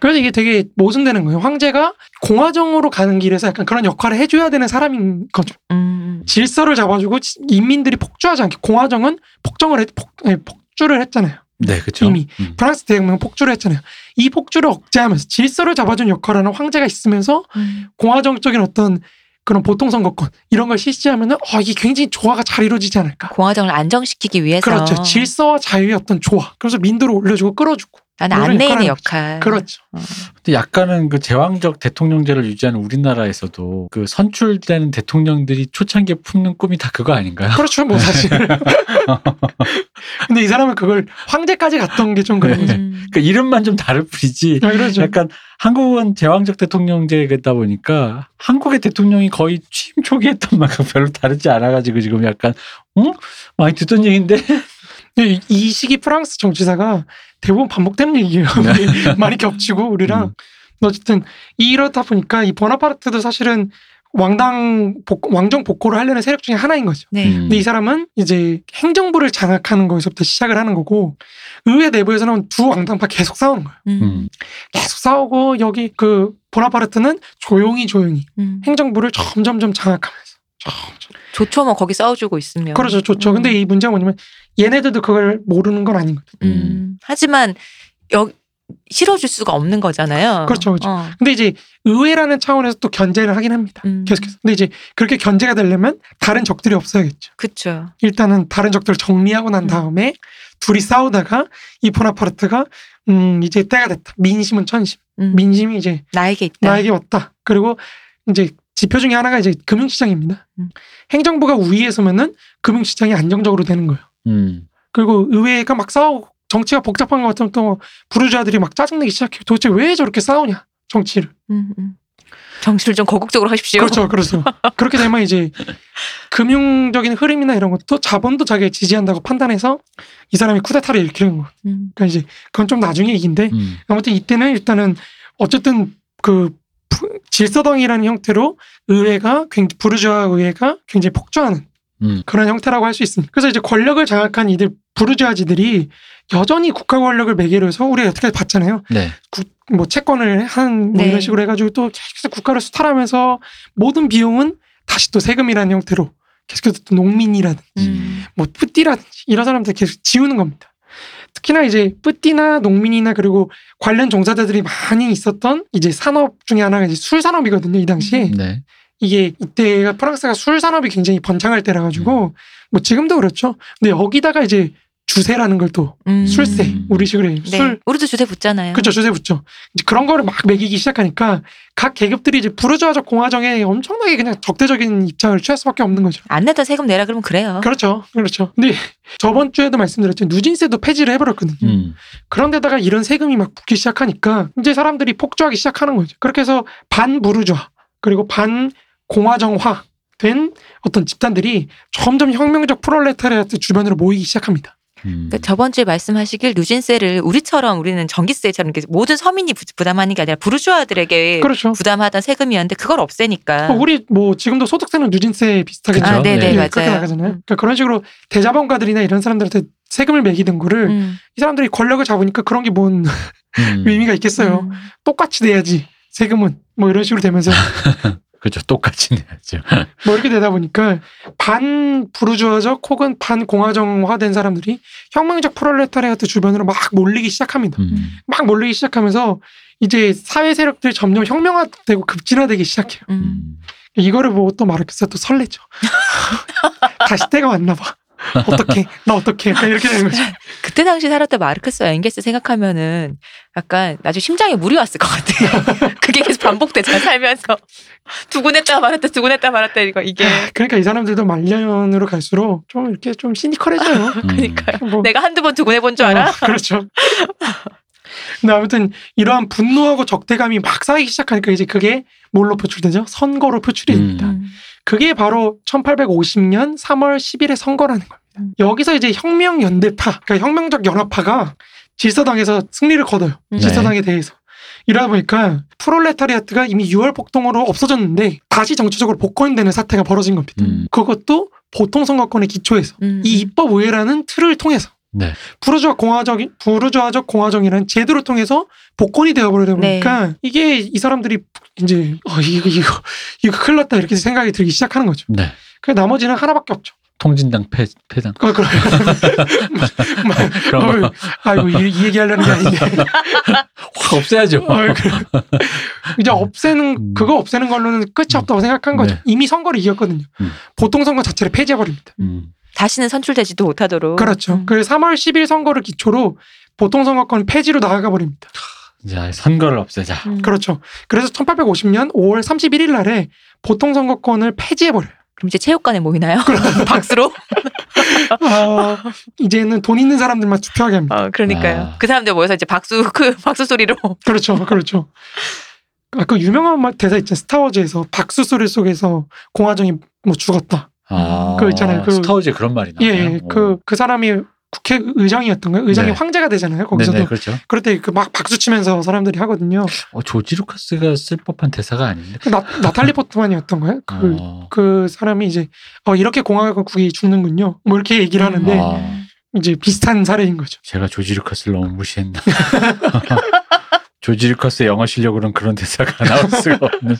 그래서 이게 되게 모순되는 거예요. 황제가 공화정으로 가는 길에서 약간 그런 역할을 해줘야 되는 사람인 거죠. 음. 질서를 잡아주고 인민들이 폭주하지 않게. 공화정은 폭정을 해, 폭, 아니, 폭주를 했잖아요. 네, 그렇죠. 이미 음. 프랑스 대혁명은 폭주를 했잖아요. 이 폭주를 억제하면서 질서를 잡아준 역할하는 황제가 있으면서 음. 공화정적인 어떤 그런 보통 선거권 이런 걸 실시하면은 어, 이게 굉장히 조화가 잘 이루어지지 않을까. 공화정을 안정시키기 위해서. 그렇죠. 질서와 자유의 어떤 조화. 그래서 민도를 올려주고 끌어주고. 나는 안내인의 역할. 그렇죠. 어. 근데 약간은 그 제왕적 대통령제를 유지하는 우리나라에서도 그 선출되는 대통령들이 초창기에 품는 꿈이 다 그거 아닌가요? 그렇죠, 뭐 사실. 근데 이 사람은 그걸 황제까지 갔던 게 좀 그런 거죠. 그러니까 이름만 좀 다를 뿐이지. 아, 그렇죠. 약간 한국은 제왕적 대통령제다 보니까 한국의 대통령이 거의 취임 초기 했던 만큼 별로 다르지 않아가지고 지금 약간 응? 많이 듣던 얘기인데. 이 시기 프랑스 정치사가 대부분 반복되는 얘기예요. 많이 겹치고 우리랑. 음. 어쨌든 이렇다 보니까 이 보나파르트도 사실은 왕당 복, 왕정 복고를 하려는 세력 중에 하나인 거죠. 네. 음. 근데 이 사람은 이제 행정부를 장악하는 거에서부터 시작을 하는 거고 의회 내부에서는 두 왕당파 계속 싸우는 거예요. 음. 계속 싸우고 여기 그 보나파르트는 조용히 조용히 음. 행정부를 점점점 장악하면서. 점점. 좋죠. 뭐 거기 싸워주고 있으면. 그렇죠. 좋죠. 음. 근데 이 문제가 뭐냐면 얘네들도 그걸 모르는 건 아닌 거죠. 음. 음. 하지만 여, 실어줄 수가 없는 거잖아요. 그렇죠. 그렇죠. 어. 근데 이제 의회라는 차원에서 또 견제를 하긴 합니다. 음. 계속해서. 근데 이제 그렇게 견제가 되려면 다른 적들이 없어야겠죠. 그렇죠. 일단은 다른 적들을 정리하고 난 다음에 음. 둘이 싸우다가 이 보나파르트가 음 이제 때가 됐다. 민심은 천심. 음. 민심이 이제 나에게 있다. 나에게 왔다. 그리고 이제 지표 중에 하나가 이제 금융시장입니다. 음. 행정부가 우위에 서면은 금융시장이 안정적으로 되는 거예요. 음. 그리고 의회가 막 싸우고 정치가 복잡한 것 같으면 또 부르주아들이 막 짜증내기 시작해요. 도대체 왜 저렇게 싸우냐 정치를. 음, 음. 정치를 좀 거국적으로 하십시오. 그렇죠. 그렇죠. 그렇게 되면 이제 금융적인 흐름이나 이런 것도 자본도 자기가 지지한다고 판단해서 이 사람이 쿠데타를 일으키는 거예요. 음. 그러니까 이제 그건 좀 나중에 얘기인데 음. 아무튼 이때는 일단은 어쨌든 그 질서당이라는 형태로 의회가 부르주아 의회가 굉장히 폭주하는 음. 그런 형태라고 할 수 있습니다. 그래서 이제 권력을 장악한 이들 부르주아지들이 여전히 국가 권력을 매개로 해서 우리가 여태까지 봤잖아요. 네. 구, 뭐 채권을 한 뭐 네. 이런 식으로 해가지고 또 계속해서 국가를 수탈하면서 모든 비용은 다시 또 세금이라는 형태로 계속해서 또 농민이라든지 음. 뭐 푸띠라든지 이런 사람들 계속 지우는 겁니다. 특히나 이제 뿌띠나 농민이나 그리고 관련 종사자들이 많이 있었던 이제 산업 중에 하나가 이제 술 산업이거든요. 이 당시에. 네. 이게 이때가 프랑스가 술 산업이 굉장히 번창할 때라 가지고 음. 뭐 지금도 그렇죠. 근데 여기다가 이제 주세라는 걸 또 음. 술세 우리식으로 네. 술 우리도 주세 붙잖아요. 그렇죠. 주세 붙죠. 이제 그런 거를 막 매기기 시작하니까 각 계급들이 이제 부르주아적 공화정에 엄청나게 그냥 적대적인 입장을 취할 수밖에 없는 거죠. 안 내다 세금 내라 그러면 그래요. 그렇죠. 그렇죠. 근데 저번 주에도 말씀드렸죠. 누진세도 폐지를 해버렸거든요. 음. 그런데다가 이런 세금이 막 붙기 시작하니까 이제 사람들이 폭주하기 시작하는 거죠. 그렇게 해서 반 부르주아 그리고 반 공화정화 된 어떤 집단들이 점점 혁명적 프롤레타리아트 주변으로 모이기 시작합니다. 음. 그러니까 저번 주에 말씀하시길 누진세를 우리처럼 우리는 전기세처럼 모든 서민이 부담하는 게 아니라 부르주아들에게 그렇죠. 부담하던 세금이었는데 그걸 없애니까. 어, 우리 뭐 지금도 소득세는 누진세 비슷하게 아, 네, 네, 맞아요. 그렇게 나가잖아요. 그러니까 그런 식으로 대자본가들이나 이런 사람들한테 세금을 매기던 거를 음. 이 사람들이 권력을 잡으니까 그런 게 뭔 음. 의미가 있겠어요. 음. 똑같이 내야지 세금은 뭐 이런 식으로 되면서. 그렇죠. 똑같이 내야죠. 뭐 이렇게 되다 보니까 반 부르주아적 혹은 반 공화정화된 사람들이 혁명적 프롤레타리아트 주변으로 막 몰리기 시작합니다. 음. 막 몰리기 시작하면서 이제 사회 세력들이 점점 혁명화되고 급진화되기 시작해요. 음. 이거를 보고 또 마르크스가 또 설레죠. 다시 때가 왔나 봐. 어떻게 나 어떻게 이렇게 되는 거죠. 그때 당시 살았던 마르크스와 엥겔스 생각하면은 약간 나중에 심장에 물이 왔을 것 같아요. 그게 계속 반복되잖아 살면서. 두근했다 말았다 두근했다 말았다 이거 이게. 그러니까 이 사람들도 말년으로 갈수록 좀 이렇게 좀 시니컬해져요. 그러니까요. 뭐. 내가 한두 번 두근해본 줄 알아? 어, 그렇죠. 근데 아무튼 이러한 분노하고 적대감이 막 쌓이기 시작하니까 이제 그게 뭘로 표출되죠? 선거로 표출이 됩니다. 음. 그게 바로 천팔백오십 년 삼월 십일의 선거라는 겁니다. 여기서 이제 혁명연대파, 그러니까 혁명적 연합파가 질서당에서 승리를 거둬요. 네. 질서당에 대해서. 이러다 보니까 프롤레타리아트가 이미 유월 폭동으로 없어졌는데 다시 정치적으로 복권되는 사태가 벌어진 겁니다. 음. 그것도 보통 선거권에 기초해서 음. 이 입법 의회라는 틀을 통해서 네. 부르주아 공화정, 부르주아적 공화정이라는 제도를 통해서 복권이 되어버리다 보니까 네. 이게 이 사람들이 이제 어, 이거 이거 이거 큰일 났다 이렇게 생각이 들기 시작하는 거죠. 네. 그 나머지는 하나밖에 없죠. 통진당 폐, 폐당. 어, 그럼. 어, 아이고 이, 이 얘기하려는 게 아니냐. 확 없애야죠. 어, 이제 없애는 음. 그거 없애는 걸로는 끝이 없다고 생각한 거죠. 네. 이미 선거를 이겼거든요. 음. 보통 선거 자체를 폐지해버립니다. 음. 다시는 선출되지도 못하도록. 그렇죠. 음. 그 삼월 십일 선거를 기초로 보통 선거권 폐지로 나아가 버립니다. 자, 선거를 없애자. 음. 그렇죠. 그래서 천팔백오십 년 오월 삼십일일 날에 보통 선거권을 폐지해 버려요. 그럼 이제 체육관에 모이나요? 박수로? 어, 이제는 돈 있는 사람들만 투표하게 합니다. 어, 그러니까요. 아. 그 사람들 모여서 이제 박수 그 박수 소리로. 그렇죠, 그렇죠. 그 유명한 대사 있죠. 스타워즈에서 박수 소리 속에서 공화정이 뭐 죽었다. 아, 그 있잖아요. 그, 스타워즈에 그런 말이 나와요. 예, 그, 그 사람이 국회의장이었던가요? 의장이 네. 황제가 되잖아요. 거기서도. 네네, 그렇죠. 그럴 때 그 막 박수치면서 사람들이 하거든요. 어, 조지 루카스가 쓸 법한 대사가 아닌데. 나, 나탈리 포트만이었던가요? 그, 어. 그 사람이 이제 어, 이렇게 공화국이 죽는군요. 뭐 이렇게 얘기를 하는데 어. 이제 비슷한 사례인 거죠. 제가 조지 루카스를 너무 무시했나. 조지 루카스 영어 실력으로는 그런 대사가 나올 수가 없는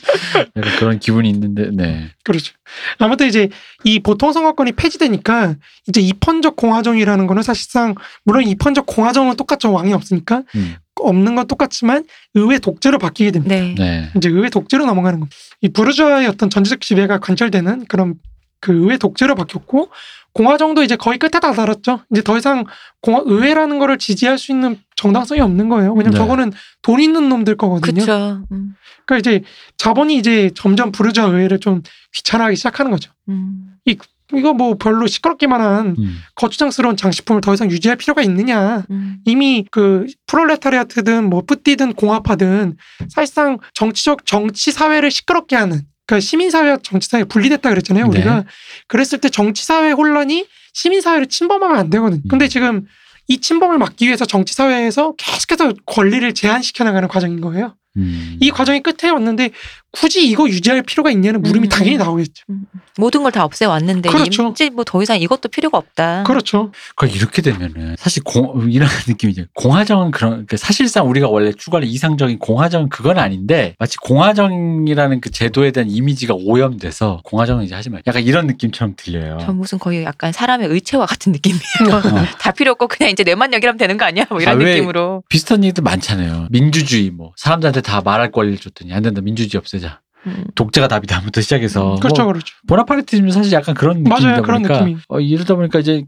그런 기분이 있는데, 네. 그렇죠. 아무튼 이제 이 보통 선거권이 폐지되니까 이제 입헌적 공화정이라는 거는 사실상 물론 입헌적 공화정은 똑같죠. 왕이 없으니까 음. 없는 건 똑같지만 의회 독재로 바뀌게 됩니다. 네. 네. 이제 의회 독재로 넘어가는 겁니다. 이 부르주아의 어떤 전체적 지배가 관철되는 그런 그 의회 독재로 바뀌었고 공화정도 이제 거의 끝에 다 달았죠. 이제 더 이상 공화, 의회라는 거를 지지할 수 있는 정당성이 없는 거예요. 왜냐면 네. 저거는 돈 있는 놈들 거거든요. 그쵸. 음. 그러니까 이제 자본이 이제 점점 부르주아 의회를 좀 귀찮아하기 시작하는 거죠. 음. 이, 이거 뭐 별로 시끄럽기만 한 음. 거추장스러운 장식품을 더 이상 유지할 필요가 있느냐. 음. 이미 그 프롤레타리아트든 뭐 뿌띠든 공화파든 사실상 정치적 정치 사회를 시끄럽게 하는 그러니까 시민사회와 정치사회 분리됐다 그랬잖아요. 우리가. 네. 그랬을 때 정치사회 혼란이 시민사회를 침범하면 안 되거든요. 근데 음. 지금 이 침범을 막기 위해서 정치사회에서 계속해서 권리를 제한시켜 나가는 과정인 거예요. 음. 이 과정이 끝에 왔는데 굳이 이거 유지할 필요가 있냐는 물음이 음. 당연히 나오겠죠. 음. 모든 걸 다 없애왔는데 그렇죠. 뭐 더 이상 이것도 필요가 없다. 그렇죠. 그러니까 이렇게 되면은 사실 공, 이런 느낌이죠. 공화정은 그런 그러니까 사실상 우리가 원래 추구할 이상적인 공화정은 그건 아닌데 마치 공화정이라는 그 제도에 대한 이미지가 오염돼서 공화정은 이제 하지 말자. 약간 이런 느낌처럼 들려요. 전 무슨 거의 약간 사람의 의체와 같은 느낌이에요. 어. 다 필요 없고 그냥 이제 내만 여기라면 되는 거 아니야? 뭐 이런 아, 느낌으로. 비슷한 얘기도 많잖아요. 민주주의 뭐 사람들한테 다 말할 권리를 줬더니 안 된다. 민주주의 없애자. 음. 독재가 답이다부터 시작해서 그렇죠, 뭐 그렇죠. 보나파르트즘은 사실 약간 그런 느낌이다 맞아요, 그런 보니까 느낌이. 어, 이러다 보니까 이제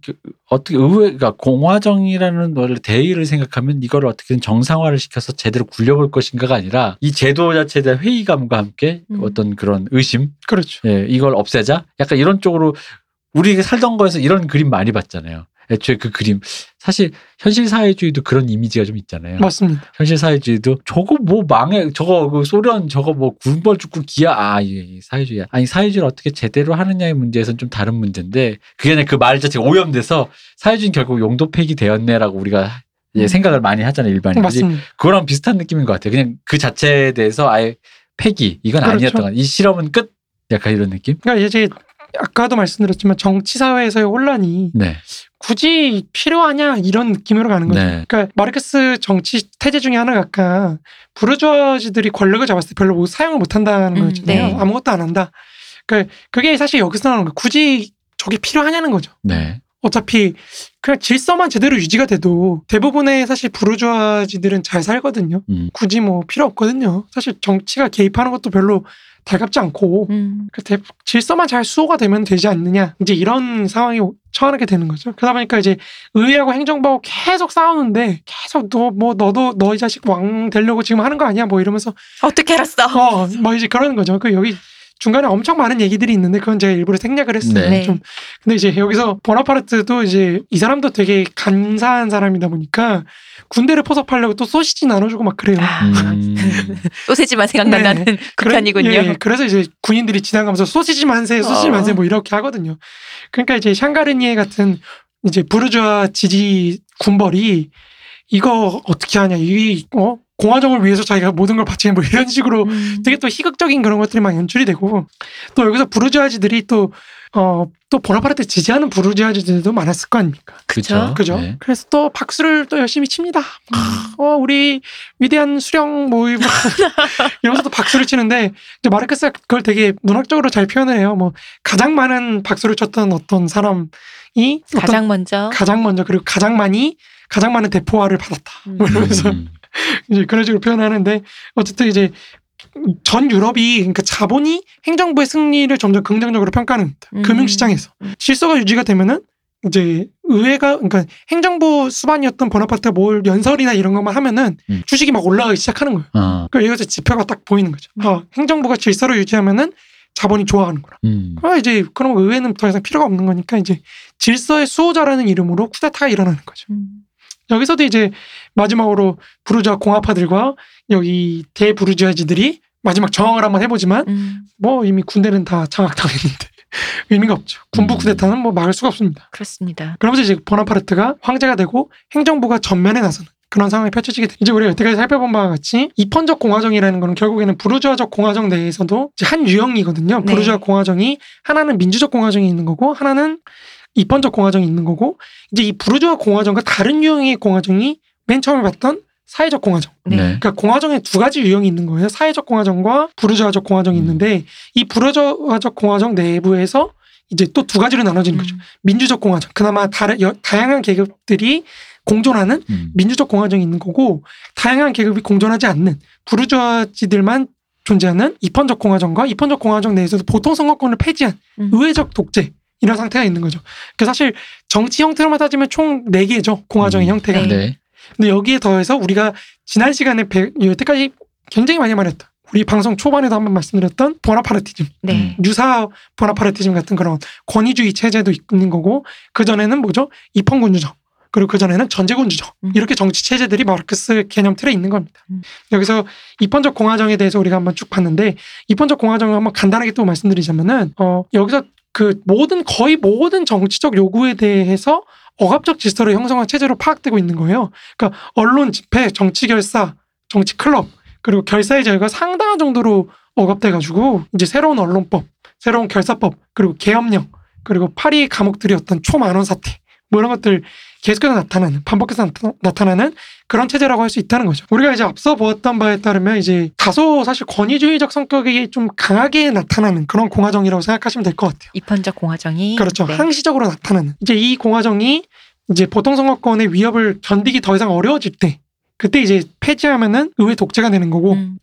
어떻게 의회가 공화정이라는 원래 대의를 생각하면 이걸 어떻게든 정상화를 시켜서 제대로 굴려볼 것인가가 아니라 이 제도 자체에 대한 회의감과 함께 음. 어떤 그런 의심, 그렇죠. 예, 이걸 없애자. 약간 이런 쪽으로 우리 살던 거에서 이런 그림 많이 봤잖아요. 애초에 그 그림 사실 현실사회주의도 그런 이미지가 좀 있잖아요. 맞습니다. 현실사회주의도 저거 뭐 망해 저거 그 소련 저거 뭐 군벌 죽고 기아 아 예, 사회주의야. 아니 사회주의를 어떻게 제대로 하느냐의 문제에서는 좀 다른 문제인데 그게 아니라 그 말 자체가 오염돼서 사회주의는 결국 용도 폐기되었네라고 우리가 예, 생각을 많이 하잖아요. 일반인들이. 맞습니다. 그거랑 비슷한 느낌인 것 같아요. 그냥 그 자체에 대해서 아예 폐기 이건 그렇죠. 아니었던 것. 이 실험은 끝. 약간 이런 느낌. 그러니까 이제 아까도 말씀드렸지만 정치사회에서의 혼란이 네. 굳이 필요하냐 이런 느낌으로 가는 거죠. 네. 그러니까 마르크스 정치 태제 중에 하나가 아까 부르주아지들이 권력을 잡았을 때 별로 사용을 못한다는 음, 거였잖아요. 네. 아무것도 안 한다. 그러니까 그게 사실 여기서 나오는 거예요. 굳이 저게 필요하냐는 거죠. 네. 어차피 그냥 질서만 제대로 유지가 돼도 대부분의 사실 부르주아지들은 잘 살거든요. 음. 굳이 뭐 필요 없거든요. 사실 정치가 개입하는 것도 별로 달갑지 않고 음. 질서만 잘 수호가 되면 되지 않느냐, 이제 이런 상황이 처하게 되는 거죠. 그러다 보니까 이제 의회하고 행정부하고 계속 싸우는데 계속 너 뭐 너도 너희 자식 왕 되려고 지금 하는 거 아니야 뭐 이러면서 어떻게 알았어? 어, 뭐 이제 그러는 거죠. 그 여기 중간에 엄청 많은 얘기들이 있는데 그건 제가 일부러 생략을 했어요. 네. 좀. 근데 이제 여기서 보나파르트도 이제 이 사람도 되게 간사한 사람이다 보니까 군대를 포섭하려고 또 소시지 나눠주고 막 그래요. 음. 소시지만 생각난다는 네. 극한이군요. 그래, 예, 그래서 이제 군인들이 지나가면서 소시지 만세, 소시지 만세 뭐 이렇게 하거든요. 그러니까 이제 샹가르니에 같은 이제 부르주아 지지 군벌이 이거 어떻게 하냐, 이 어? 공화정을 위해서 자기가 모든 걸 바치는 뭐 이런 식으로 음. 되게 또 희극적인 그런 것들이 막 연출이 되고, 또 여기서 부르주아지들이 또 어, 또 보나파르트 지지하는 부르주아지들도 많았을 거 아닙니까? 그죠? 그죠? 네. 그래서 또 박수를 또 열심히 칩니다. 음. 어, 우리 위대한 수령 뭐 이러면서 또 박수를 치는데, 이제 마르크스가 그걸 되게 문학적으로 잘 표현을 해요. 뭐 가장 많은 박수를 쳤던 어떤 사람이 어떤 가장 먼저 가장 먼저 그리고 가장 많이 가장 많은 대포화를 받았다. 음. 이러면서 이제 그런 식으로 표현하는데, 어쨌든 이제 전 유럽이 그러니까 자본이 행정부의 승리를 점점 긍정적으로 평가하는 음. 금융시장에서 질서가 유지가 되면은 이제 의회가 그러니까 행정부 수반이었던 보나파르트가 뭘 연설이나 이런 것만 하면은 음. 주식이 막 올라가기 시작하는 거예요. 아. 그러니까 여기서 지표가 딱 보이는 거죠. 아, 행정부가 질서를 유지하면은 자본이 좋아하는구나. 음. 아, 이제 그럼 의회는 더 이상 필요가 없는 거니까 이제 질서의 수호자라는 이름으로 쿠데타가 일어나는 거죠. 음. 여기서도 이제 마지막으로 부르주아 공화파들과 여기 대부르주아지들이 마지막 저항을 한번 해보지만 음. 뭐 이미 군대는 다 장악당했는데 의미가 없죠. 군부 쿠데타는 뭐 막을 수가 없습니다. 그렇습니다. 그러면서 이제 보나파르트가 황제가 되고 행정부가 전면에 나서는 그런 상황이 펼쳐지게 됩니다. 이제 우리가 여태까지 살펴본 바와 같이 입헌적 공화정이라는 거는 결국에는 부르주아적 공화정 내에서도 이제 한 유형이거든요. 부르주아 네. 공화정이 하나는 민주적 공화정이 있는 거고 하나는 입헌적 공화정이 있는 거고, 이제 이 부르주아 공화정과 다른 유형의 공화정이 맨 처음에 봤던 사회적 공화정. 네. 그러니까 공화정에 두 가지 유형이 있는 거예요. 사회적 공화정과 부르주아적 공화정이 음. 있는데, 이 부르주아적 공화정 내부에서 이제 또 두 가지로 나눠지는 음. 거죠. 민주적 공화정. 그나마 다, 여, 다양한 계급들이 공존하는 음. 민주적 공화정이 있는 거고, 다양한 계급이 공존하지 않는 부르주아지들만 존재하는 입헌적 공화정과 입헌적 공화정 내에서도 보통 선거권을 폐지한 음. 의회적 독재. 이런 상태가 있는 거죠. 그 사실 정치 형태로만 따지면 총 네 개죠. 공화정의 음, 형태가. 네. 근데 여기에 더해서 우리가 지난 시간에 배, 여태까지 굉장히 많이 말했던, 우리 방송 초반에도 한번 말씀드렸던 보나파르티즘. 네. 유사 보나파르티즘 같은 그런 권위주의 체제도 있는 거고, 그전에는 뭐죠? 입헌군주정. 그리고 그전에는 전제군주정. 음. 이렇게 정치 체제들이 마르크스 개념 틀에 있는 겁니다. 음. 여기서 입헌적 공화정에 대해서 우리가 한번 쭉 봤는데, 입헌적 공화정을 한번 간단하게 또 말씀드리자면은 어, 여기서 그 모든 거의 모든 정치적 요구에 대해서 억압적 질서를 형성한 체제로 파악되고 있는 거예요. 그러니까 언론, 집회, 정치 결사, 정치 클럽, 그리고 결사의 자유가 상당한 정도로 억압돼가지고 이제 새로운 언론법, 새로운 결사법, 그리고 계엄령, 그리고 파리 감옥들이었던 초만원 사태 뭐 이런 것들 계속해서 나타나는, 반복해서 나타나는 그런 체제라고 할 수 있다는 거죠. 우리가 이제 앞서 보았던 바에 따르면 이제 다소 사실 권위주의적 성격이 좀 강하게 나타나는 그런 공화정이라고 생각하시면 될 것 같아요. 입헌적 공화정이. 그렇죠. 네. 항시적으로 나타나는. 이제 이 공화정이 이제 보통 선거권의 위협을 견디기 더 이상 어려워질 때, 그때 이제 폐지하면은 의회 독재가 되는 거고, 음.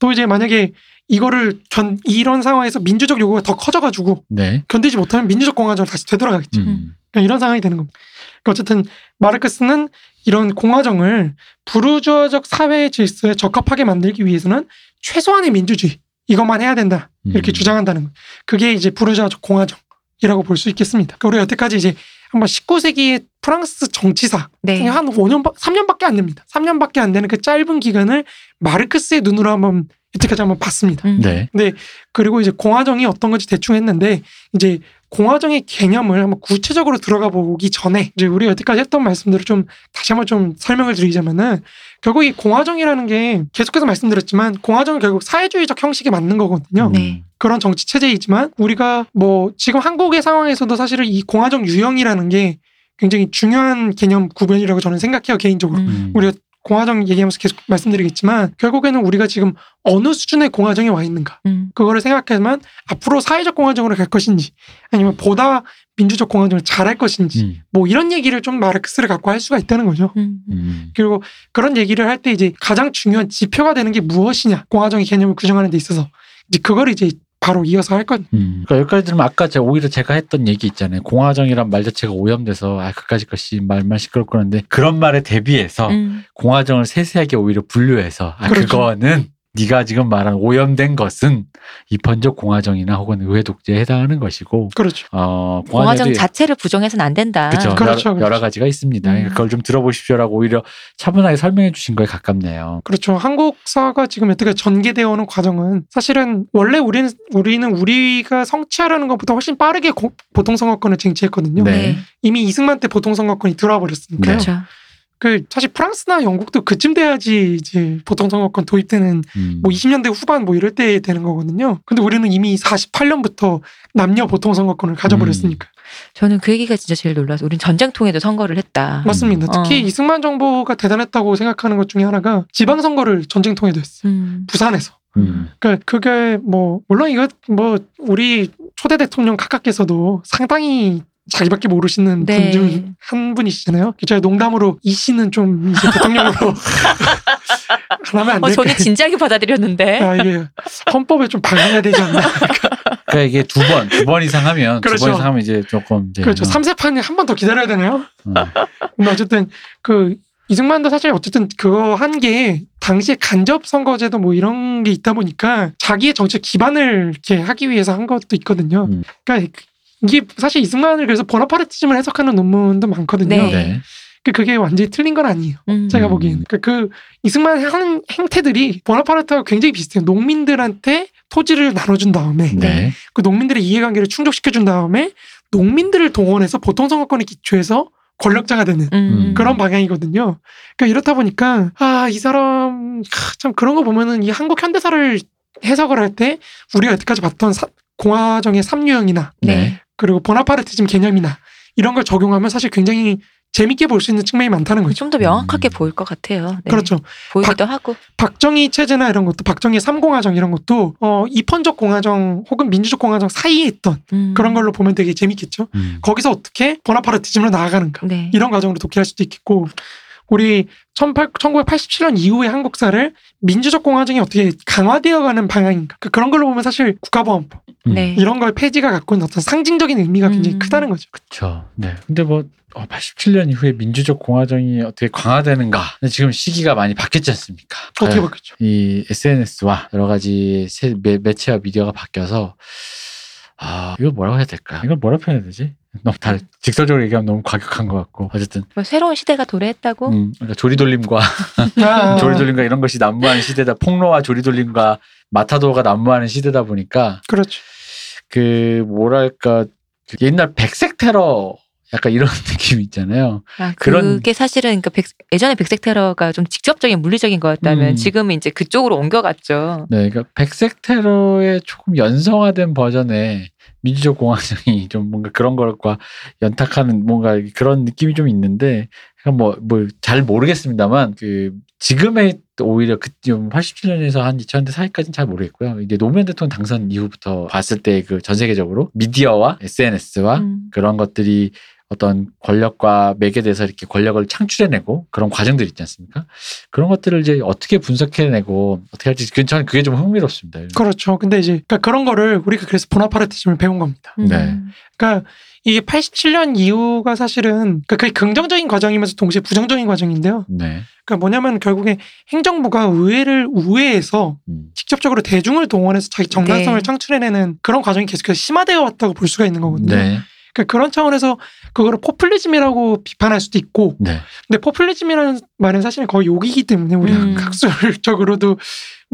또 이제 만약에 이거를 견, 이런 상황에서 민주적 요구가 더 커져가지고 네. 견디지 못하면 민주적 공화정으로 다시 되돌아가겠죠. 음. 그러니까 이런 상황이 되는 겁니다. 그러니까 어쨌든 마르크스는 이런 공화정을 부르주아적 사회의 질서에 적합하게 만들기 위해서는 최소한의 민주주의, 이것만 해야 된다. 이렇게 음. 주장한다는 거. 그게 이제 부르주아적 공화정이라고 볼 수 있겠습니다. 그러니까 우리가 여태까지 이제 한번 십구 세기의 프랑스 정치사 네. 한 오 년, 삼 년밖에 안 됩니다. 삼 년밖에 안 되는 그 짧은 기간을 마르크스의 눈으로 한번 이때까지 한번 봤습니다. 음. 네. 근데 그리고 이제 공화정이 어떤 건지 대충 했는데, 이제 공화정의 개념을 한번 구체적으로 들어가 보기 전에 이제 우리 여태까지 했던 말씀들을 좀 다시 한번 좀 설명을 드리자면은, 결국 이 공화정이라는 게 계속해서 말씀드렸지만 공화정은 결국 사회주의적 형식에 맞는 거거든요. 네. 그런 정치 체제이지만 우리가 뭐 지금 한국의 상황에서도 사실은 이 공화정 유형이라는 게 굉장히 중요한 개념 구별이라고 저는 생각해요, 개인적으로. 음. 우리가 공화정 얘기하면서 계속 말씀드리겠지만 결국에는 우리가 지금 어느 수준의 공화정에 와 있는가 음. 그거를 생각하면 앞으로 사회적 공화정으로 갈 것인지 아니면 보다 민주적 공화정을 잘할 것인지 음. 뭐 이런 얘기를 좀 마르크스를 갖고 할 수가 있다는 거죠. 음. 음. 그리고 그런 얘기를 할 때 이제 가장 중요한 지표가 되는 게 무엇이냐, 공화정의 개념을 규정하는 데 있어서 이제 그걸 이제 바로 이어서 할 건. 음. 그러니까 여기까지 들으면 아까 제가 오히려 제가 했던 얘기 있잖아요. 공화정이란 말 자체가 오염돼서 아 그까짓 것이 말만 시끄럽고는데 그런 말에 대비해서 음. 공화정을 세세하게 오히려 분류해서 아 그렇죠. 그거는 네가 지금 말한 오염된 것은 이 번적 공화정이나 혹은 의회 독재에 해당하는 것이고, 그렇죠. 어, 공화정 자체를 부정해서는 안 된다. 그렇죠. 그렇죠, 그렇죠. 여러 가지가 있습니다. 음. 그걸 좀 들어보십시오라고 오히려 차분하게 설명해 주신 거에 가깝네요. 그렇죠. 한국사가 지금 어떻게 전개되어 오는 과정은 사실은 원래 우리는, 우리는 우리가 성취하려는 것보다 훨씬 빠르게 고, 보통선거권을 쟁취했거든요. 네. 이미 이승만 때 보통선거권이 들어와 버렸으니까요. 그렇죠. 그 사실 프랑스나 영국도 그쯤 돼야지 이제 보통선거권 도입되는 음. 뭐 이십 년대 후반 뭐 이럴 때 되는 거거든요. 근데 우리는 이미 사십팔 년부터 남녀 보통선거권을 가져버렸으니까. 음. 저는 그 얘기가 진짜 제일 놀라서 우린 전쟁통에도 선거를 했다. 맞습니다. 특히 어. 이승만 정부가 대단했다고 생각하는 것 중에 하나가 지방선거를 전쟁통에도 했어요. 음. 부산에서. 음. 그러니까 그게 뭐 물론 이거 뭐 우리 초대 대통령 각각께서도 상당히 자기밖에 모르시는 네. 분 중 한 분이시잖아요. 제가 농담으로 이 씨는 좀 이제 대통령으로 하면 안 될까요? 어, 저는 진지하게 받아들였는데. 아, 이게 헌법에 좀 반영해야 되지 않나. 그러니까 이게 두 번, 두 번 이상 하면 그렇죠. 두 번 이상 하면 이제 조금 이제 그렇죠. 삼 세판이 한 번 더 기다려야 되나요? 음. 근데 어쨌든 그 이승만도 사실 어쨌든 그거 한 게 당시에 간접선거제도 뭐 이런 게 있다 보니까 자기의 정책 기반을 이렇게 하기 위해서 한 것도 있거든요. 음. 그러니까 이게 사실 이승만을 그래서 보나파르트즘을 해석하는 논문도 많거든요. 네. 그게 완전히 틀린 건 아니에요. 음. 제가 보기에는. 그, 그 이승만 하는 행태들이 보나파르트하고 굉장히 비슷해요. 농민들한테 토지를 나눠준 다음에 네. 그 농민들의 이해관계를 충족시켜준 다음에 농민들을 동원해서 보통선거권에 기초해서 권력자가 되는 음. 그런 방향이거든요. 그러니까 이렇다 보니까 아, 이 사람 참 그런 거 보면은 이 한국 현대사를 해석을 할 때 우리가 여태까지 봤던 사, 공화정의 삼 유형이나 네. 그리고 보나파르트즘 개념이나 이런 걸 적용하면 사실 굉장히 재밌게 볼 수 있는 측면이 많다는 거죠. 좀 더 명확하게 음. 보일 것 같아요. 네. 그렇죠. 보이기도 박, 하고. 박정희 체제나 이런 것도 박정희 삼 공화정 이런 것도 어, 이편적 공화정 혹은 민주적 공화정 사이에 있던 음. 그런 걸로 보면 되게 재밌겠죠. 음. 거기서 어떻게 보나파르트즘으로 나아가는가 네. 이런 과정으로 독해할 수도 있겠고 우리 천구백팔십칠 년 이후의 한국사를 민주적 공화정이 어떻게 강화되어가는 방향인가 그런 걸로 보면 사실 국가보안법 네. 이런 걸 폐지가 갖고 있는 어떤 상징적인 의미가 굉장히 음. 크다는 거죠. 그렇죠. 네. 근데 뭐 팔십칠 년 이후에 민주적 공화정이 어떻게 강화되는가 지금 시기가 많이 바뀌었지 않습니까? 어떻게 바뀌었죠? 이 에스엔에스와 여러 가지 세, 매, 매체와 미디어가 바뀌어서 아 이거 뭐라고 해야 될까? 이걸 뭐라고 표현해야 되지? 너무 다 직설적으로 얘기하면 너무 과격한 것 같고 어쨌든 뭐 새로운 시대가 도래했다고? 음, 그러니까 조리돌림과 조리돌림과 이런 것이 난무하는 시대다. 폭로와 조리돌림과 마타도어가 난무하는 시대다 보니까 그렇죠. 그 뭐랄까 옛날 백색 테러 약간 이런 느낌 있잖아요. 아, 그런 그게 사실은 그러니까 백, 예전에 백색 테러가 좀 직접적인 물리적인 거였다면 음. 지금은 이제 그쪽으로 옮겨갔죠. 네, 그러니까 백색 테러의 조금 연성화된 버전의 민주적 공화정이 좀 뭔가 그런 것과 연탁하는 뭔가 그런 느낌이 좀 있는데 뭐 뭐 잘 모르겠습니다만 그 지금의 오히려 그 팔십칠 년에서 한 이천 년대 사이까지는 잘 모르겠고요. 이제 노무현 대통령 당선 이후부터 봤을 때 그 전 세계적으로 미디어와 에스엔에스와 음. 그런 것들이 어떤 권력과 매개돼서 이렇게 권력을 창출해내고 그런 과정들이 있지 않습니까? 그런 것들을 이제 어떻게 분석해내고 어떻게 할지 저는 그게 좀 흥미롭습니다. 그렇죠. 근데 이제 그러니까 그런 거를 우리가 그래서 보나파르트즘을 배운 겁니다. 음. 네. 그러니까 이게 팔십칠 년 이후가 사실은 그러니까 그게 긍정적인 과정이면서 동시에 부정적인 과정인데요. 네. 그러니까 뭐냐면 결국에 행정부가 의회를 우회해서 음. 직접적으로 대중을 동원해서 자기 정당성을 네. 창출해내는 그런 과정이 계속해서 심화되어 왔다고 볼 수가 있는 거거든요. 네. 그러니까 그런 차원에서 그거를 포퓰리즘이라고 비판할 수도 있고 네. 근데 포퓰리즘이라는 말은 사실은 거의 욕이기 때문에 우리가 음. 학술적으로도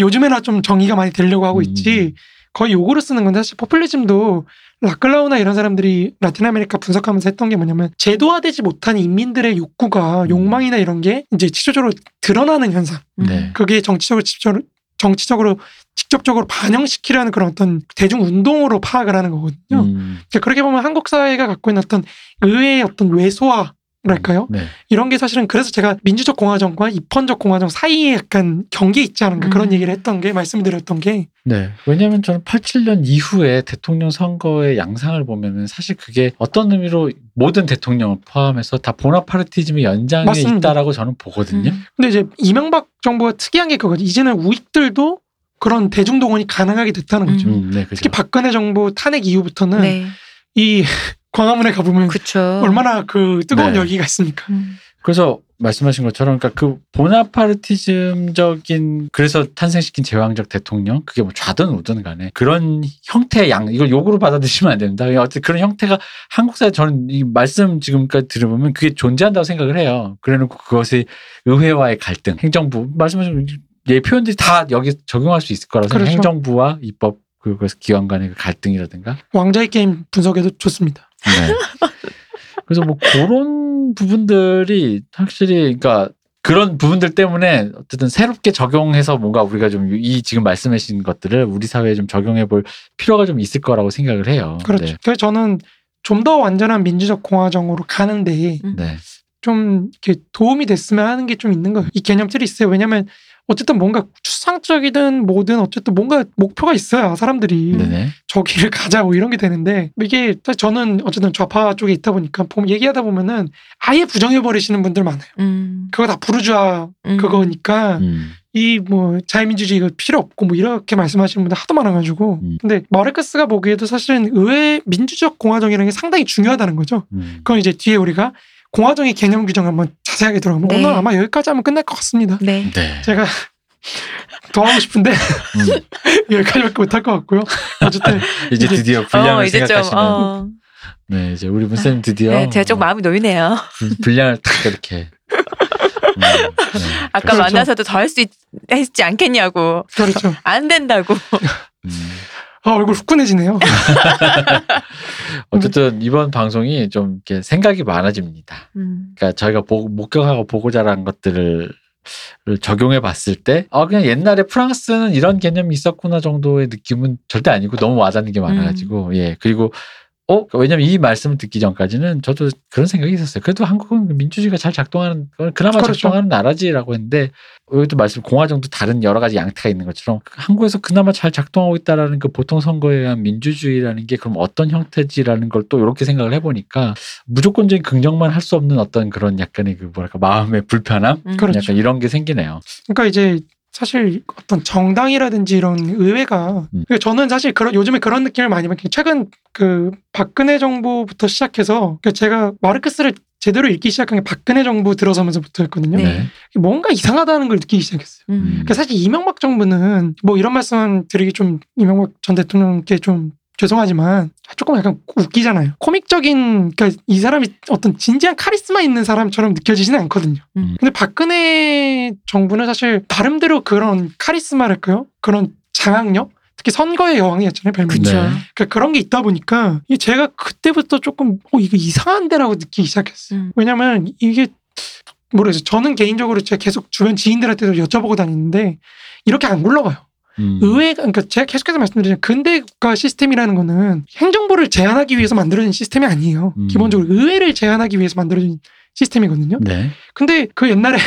요즘에나 좀 정의가 많이 되려고 하고 있지 음. 거의 욕으로 쓰는 건데 사실 포퓰리즘도 라클라우나 이런 사람들이 라틴 아메리카 분석하면서 했던 게 뭐냐면 제도화되지 못한 인민들의 욕구가 욕망이나 이런 게 이제 치료적으로 드러나는 현상 네. 그게 정치적으로 집절 정치적으로 직접적으로 반영시키려는 그런 어떤 대중운동으로 파악을 하는 거거든요. 음. 그러니까 그렇게 보면 한국 사회가 갖고 있는 어떤 의회의 어떤 왜소화랄까요? 네. 이런 게 사실은 그래서 제가 민주적 공화정과 이편적 공화정 사이에 약간 경계 있지 않은가 음. 그런 얘기를 했던 게 말씀드렸던 게 네. 왜냐하면 저는 팔십칠 년 이후에 대통령 선거의 양상을 보면은 사실 그게 어떤 의미로 모든 대통령을 포함해서 다 보나파르티즘의 연장에 맞습니다. 있다라고 저는 보거든요. 음. 근데 이제 이명박 정부가 특이한 게 그거죠. 이제는 우익들도 그런 대중동원이 가능하게 됐다는 거죠. 음, 네, 특히 박근혜 정부 탄핵 이후부터는 네. 이 광화문에 가보면 그쵸. 얼마나 그 뜨거운 네. 열기가 있습니까. 음. 그래서 말씀하신 것처럼 그러니까 그 보나파르티즘적인 그래서 탄생시킨 제왕적 대통령 그게 뭐 좌든 우든 간에 그런 형태의 양 이걸 욕으로 받아들이시면 안 됩니다. 어쨌든 그런 형태가 한국 사회 저는 이 말씀 지금까지 들어보면 그게 존재한다고 생각을 해요. 그래놓고 그것이 의회와의 갈등, 행정부 말씀하신 예 표현들이 다 여기 적용할 수 있을 거라서 그렇죠. 행정부와 입법 그리고 기관 간의 갈등이라든가 왕좌의 게임 분석에도 좋습니다. 네. 그래서 뭐 그런 부분들이 확실히 그러니까 그런 부분들 때문에 어쨌든 새롭게 적용해서 뭔가 우리가 좀 이 지금 말씀하신 것들을 우리 사회에 좀 적용해 볼 필요가 좀 있을 거라고 생각을 해요. 그렇죠. 네. 그래서 저는 좀 더 완전한 민주적 공화정으로 가는데 네. 좀 이렇게 도움이 됐으면 하는 게 좀 있는 거예요. 이 개념들이 있어요. 왜냐하면 어쨌든 뭔가 추상적이든 뭐든 어쨌든 뭔가 목표가 있어야 사람들이 네네. 저기를 가자 뭐 이런 게 되는데 이게 저는 어쨌든 좌파 쪽에 있다 보니까 보면 얘기하다 보면은 아예 부정해버리시는 분들 많아요. 음. 그거 다 부르주아 음. 그거니까 음. 이 뭐 자유민주주의 이거 필요 없고 뭐 이렇게 말씀하시는 분들 하도 많아가지고 음. 근데 마르크스가 보기에도 사실은 의회 민주적 공화정이라는 게 상당히 중요하다는 거죠. 음. 그건 이제 뒤에 우리가 공화정의 개념 규정 한번 자세하게 들어가면 네. 오늘 아마 여기까지 하면 끝날 것 같습니다. 네. 네. 제가 더 하고 싶은데 음. 여기까지밖에 못할 것 같고요. 어쨌든 이제 드디어 분량을 어, 생각하시는 어. 네 이제 우리 문쌤 드디어 네, 제가 좀 어. 마음이 놓이네요. 분량을 딱 이렇게 음, 네. 아까 그렇죠. 만나서도 더 할 수 있지 않겠냐고. 그렇죠. 안 된다고. 음. 아, 얼굴 후끈해지네요. 어쨌든 이번 방송이 좀 이렇게 생각이 많아집니다. 음. 그러니까 저희가 보, 목격하고 보고자 한 것들을 적용해 봤을 때, 아, 그냥 옛날에 프랑스는 이런 개념이 있었구나 정도의 느낌은 절대 아니고 너무 와닿는 게 많아가지고, 음. 예. 그리고, 어? 왜냐면 이 말씀을 듣기 전까지는 저도 그런 생각이 있었어요. 그래도 한국은 민주주의가 잘 작동하는, 그나마 그렇죠. 작동하는 나라지라고 했는데, 여기도 말씀, 공화정도 다른 여러 가지 양태가 있는 것처럼 한국에서 그나마 잘 작동하고 있다라는 그 보통 선거에 의한 민주주의라는 게 그럼 어떤 형태지라는 걸 또 이렇게 생각을 해보니까 무조건적인 긍정만 할 수 없는 어떤 그런 약간의 그 뭐랄까 마음의 불편함, 음. 그렇죠. 약간 이런 게 생기네요. 그러니까 이제 사실 어떤 정당이라든지 이런 의회가 음. 저는 사실 그런 요즘에 그런 느낌을 많이 받고 최근 그 박근혜 정부부터 시작해서 제가 마르크스를 제대로 읽기 시작한 게 박근혜 정부 들어서면서부터였거든요. 네. 뭔가 이상하다는 걸 느끼기 시작했어요. 음. 그러니까 사실 이명박 정부는 뭐 이런 말씀 드리기 좀 이명박 전 대통령께 좀 죄송하지만 조금 약간 웃기잖아요. 코믹적인 그러니까 이 사람이 어떤 진지한 카리스마 있는 사람처럼 느껴지지는 않거든요. 음. 근데 박근혜 정부는 사실 나름대로 그런 카리스마랄까요? 그런 장악력? 특히 선거의 여왕이었잖아요. 별명이. 네. 그러니까 그런 게 있다 보니까 제가 그때부터 조금 어 이거 이상한데라고 느끼기 시작했어요. 음. 왜냐면 이게 모르겠어요. 저는 개인적으로 제가 계속 주변 지인들한테도 여쭤보고 다니는데 이렇게 안 굴러가요. 음. 의회가 그러니까 제가 계속해서 말씀드리지만 근대 국가 시스템이라는 거는 행정부를 제한하기 위해서 만들어진 시스템이 아니에요. 음. 기본적으로 의회를 제한하기 위해서 만들어진 시스템이거든요. 네. 근데 그 옛날에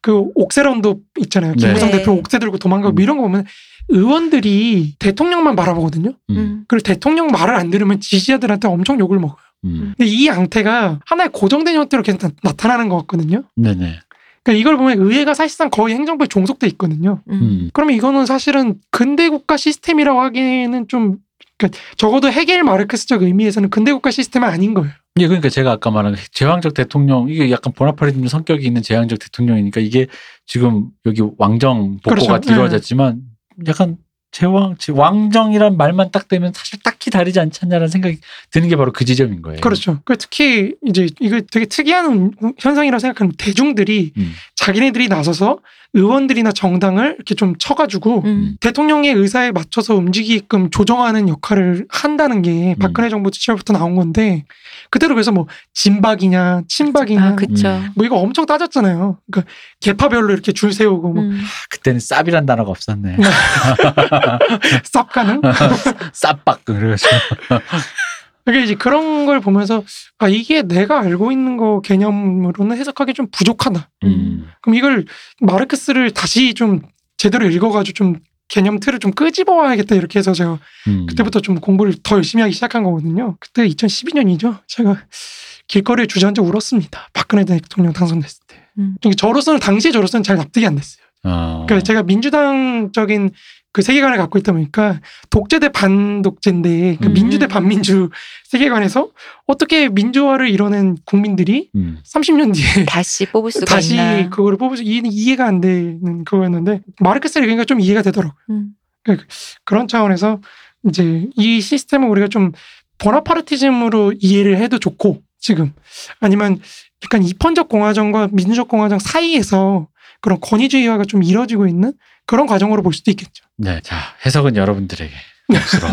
그 옥새런도 있잖아요. 김무성 네. 대표 옥새 들고 도망가고 음. 이런 거 보면 의원들이 대통령만 바라보거든요. 음. 그리고 대통령 말을 안 들으면 지지자들한테 엄청 욕을 먹어요. 음. 근데 이 양태가 하나의 고정된 형태로 계속 나, 나타나는 것 같거든요. 네네. 그러니까 이걸 보면 의회가 사실상 거의 행정부에 종속돼 있거든요. 음. 그러면 이거는 사실은 근대 국가 시스템이라고 하기에는 좀 그러니까 적어도 헤겔 마르크스적 의미에서는 근대 국가 시스템은 아닌 거예요. 예, 그러니까 제가 아까 말한 제왕적 대통령 이게 약간 보나파르티즘 성격이 있는 제왕적 대통령이니까 이게 지금 여기 왕정 복고가 그렇죠. 이루어졌지만 네. 약간 제왕 왕정이란 말만 딱 되면 사실 딱히 다르지 않잖냐라는 생각이 드는 게 바로 그 지점인 거예요. 그렇죠. 특히 이제 이거 되게 특이한 현상이라고 생각하는 대중들이 음. 자기네들이 나서서 의원들이나 정당을 이렇게 좀 쳐가지고 음. 대통령의 의사에 맞춰서 움직이게끔 조정하는 역할을 한다는 게 박근혜 정부 시절부터 나온 건데 그대로 그래서 뭐 진박이냐 친박이냐 아, 그쵸. 뭐 이거 엄청 따졌잖아요. 그러니까 계파별로 이렇게 줄 세우고 뭐. 음. 그때는 쌉이란 단어가 없었네. 쌉 가능? 쌉박 그러죠. 그러니까 이제 그런 걸 보면서 아 이게 내가 알고 있는 거 개념으로는 해석하기 좀 부족하다. 음. 그럼 이걸 마르크스를 다시 좀 제대로 읽어가지고 좀 개념 틀을 좀 끄집어와야겠다 이렇게 해서 제가 음. 그때부터 좀 공부를 더 열심히 하기 시작한 거거든요. 그때 이천십이 년이죠. 제가 길거리에 주저앉아 울었습니다. 박근혜 대통령 당선됐을 때. 음. 저로서는 당시에 저로서는 잘 납득이 안 됐어요. 어. 그러니까 제가 민주당적인 그 세계관을 갖고 있다 보니까 독재 대 반독재인데 그 음. 민주 대 반민주 세계관에서 어떻게 민주화를 이뤄낸 국민들이 음. 삼십 년 뒤에 다시 뽑을 수가 다시 있나. 다시 그거를 뽑을 수 이해가 안 되는 그거였는데 마르크스를 읽으니까 좀 이해가 되더라고요. 음. 그러니까 그런 차원에서 이제 이 시스템을 우리가 좀 보나파르티즘으로 이해를 해도 좋고 지금 아니면 약간 이편적 공화정과 민주적 공화정 사이에서 그런 권위주의화가 좀 이뤄지고 있는 그런 과정으로 볼 수도 있겠죠. 네, 자 해석은 여러분들에게 몫으로.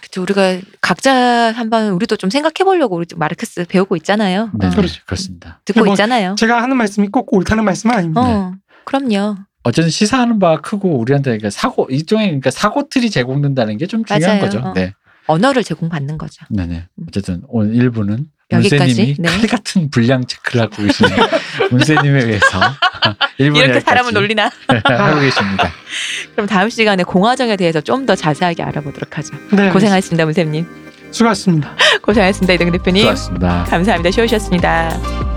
그렇죠. 우리가 각자 한번 우리도 좀 생각해 보려고 우리 마르크스 배우고 있잖아요. 네, 어. 그렇죠. 그렇습니다. 듣고 뭐 있잖아요. 제가 하는 말씀이 꼭 옳다는 말씀은 아닙니다. 어, 네. 그럼요. 어쨌든 시사하는 바가 크고 우리한테 그러니까 사고 일종의 그러니까 사고틀이 제공된다는 게 좀 중요한 맞아요. 거죠. 어. 네. 언어를 제공받는 거죠. 네네. 어쨌든 오늘 일 부는 문세님이 네. 칼 같은 분량 체크를 하고 계시는 문세님에 의해서 이렇게 사람을 놀리나 하고 계십니다. 그럼 다음 시간에 공화정에 대해서 좀 더 자세하게 알아보도록 하죠. 네, 고생하셨습니다. 문세님. 수고하셨습니다. 고생하셨습니다. 이동근 대표님. 수고하셨습니다. 감사합니다. 쉬우셨습니다.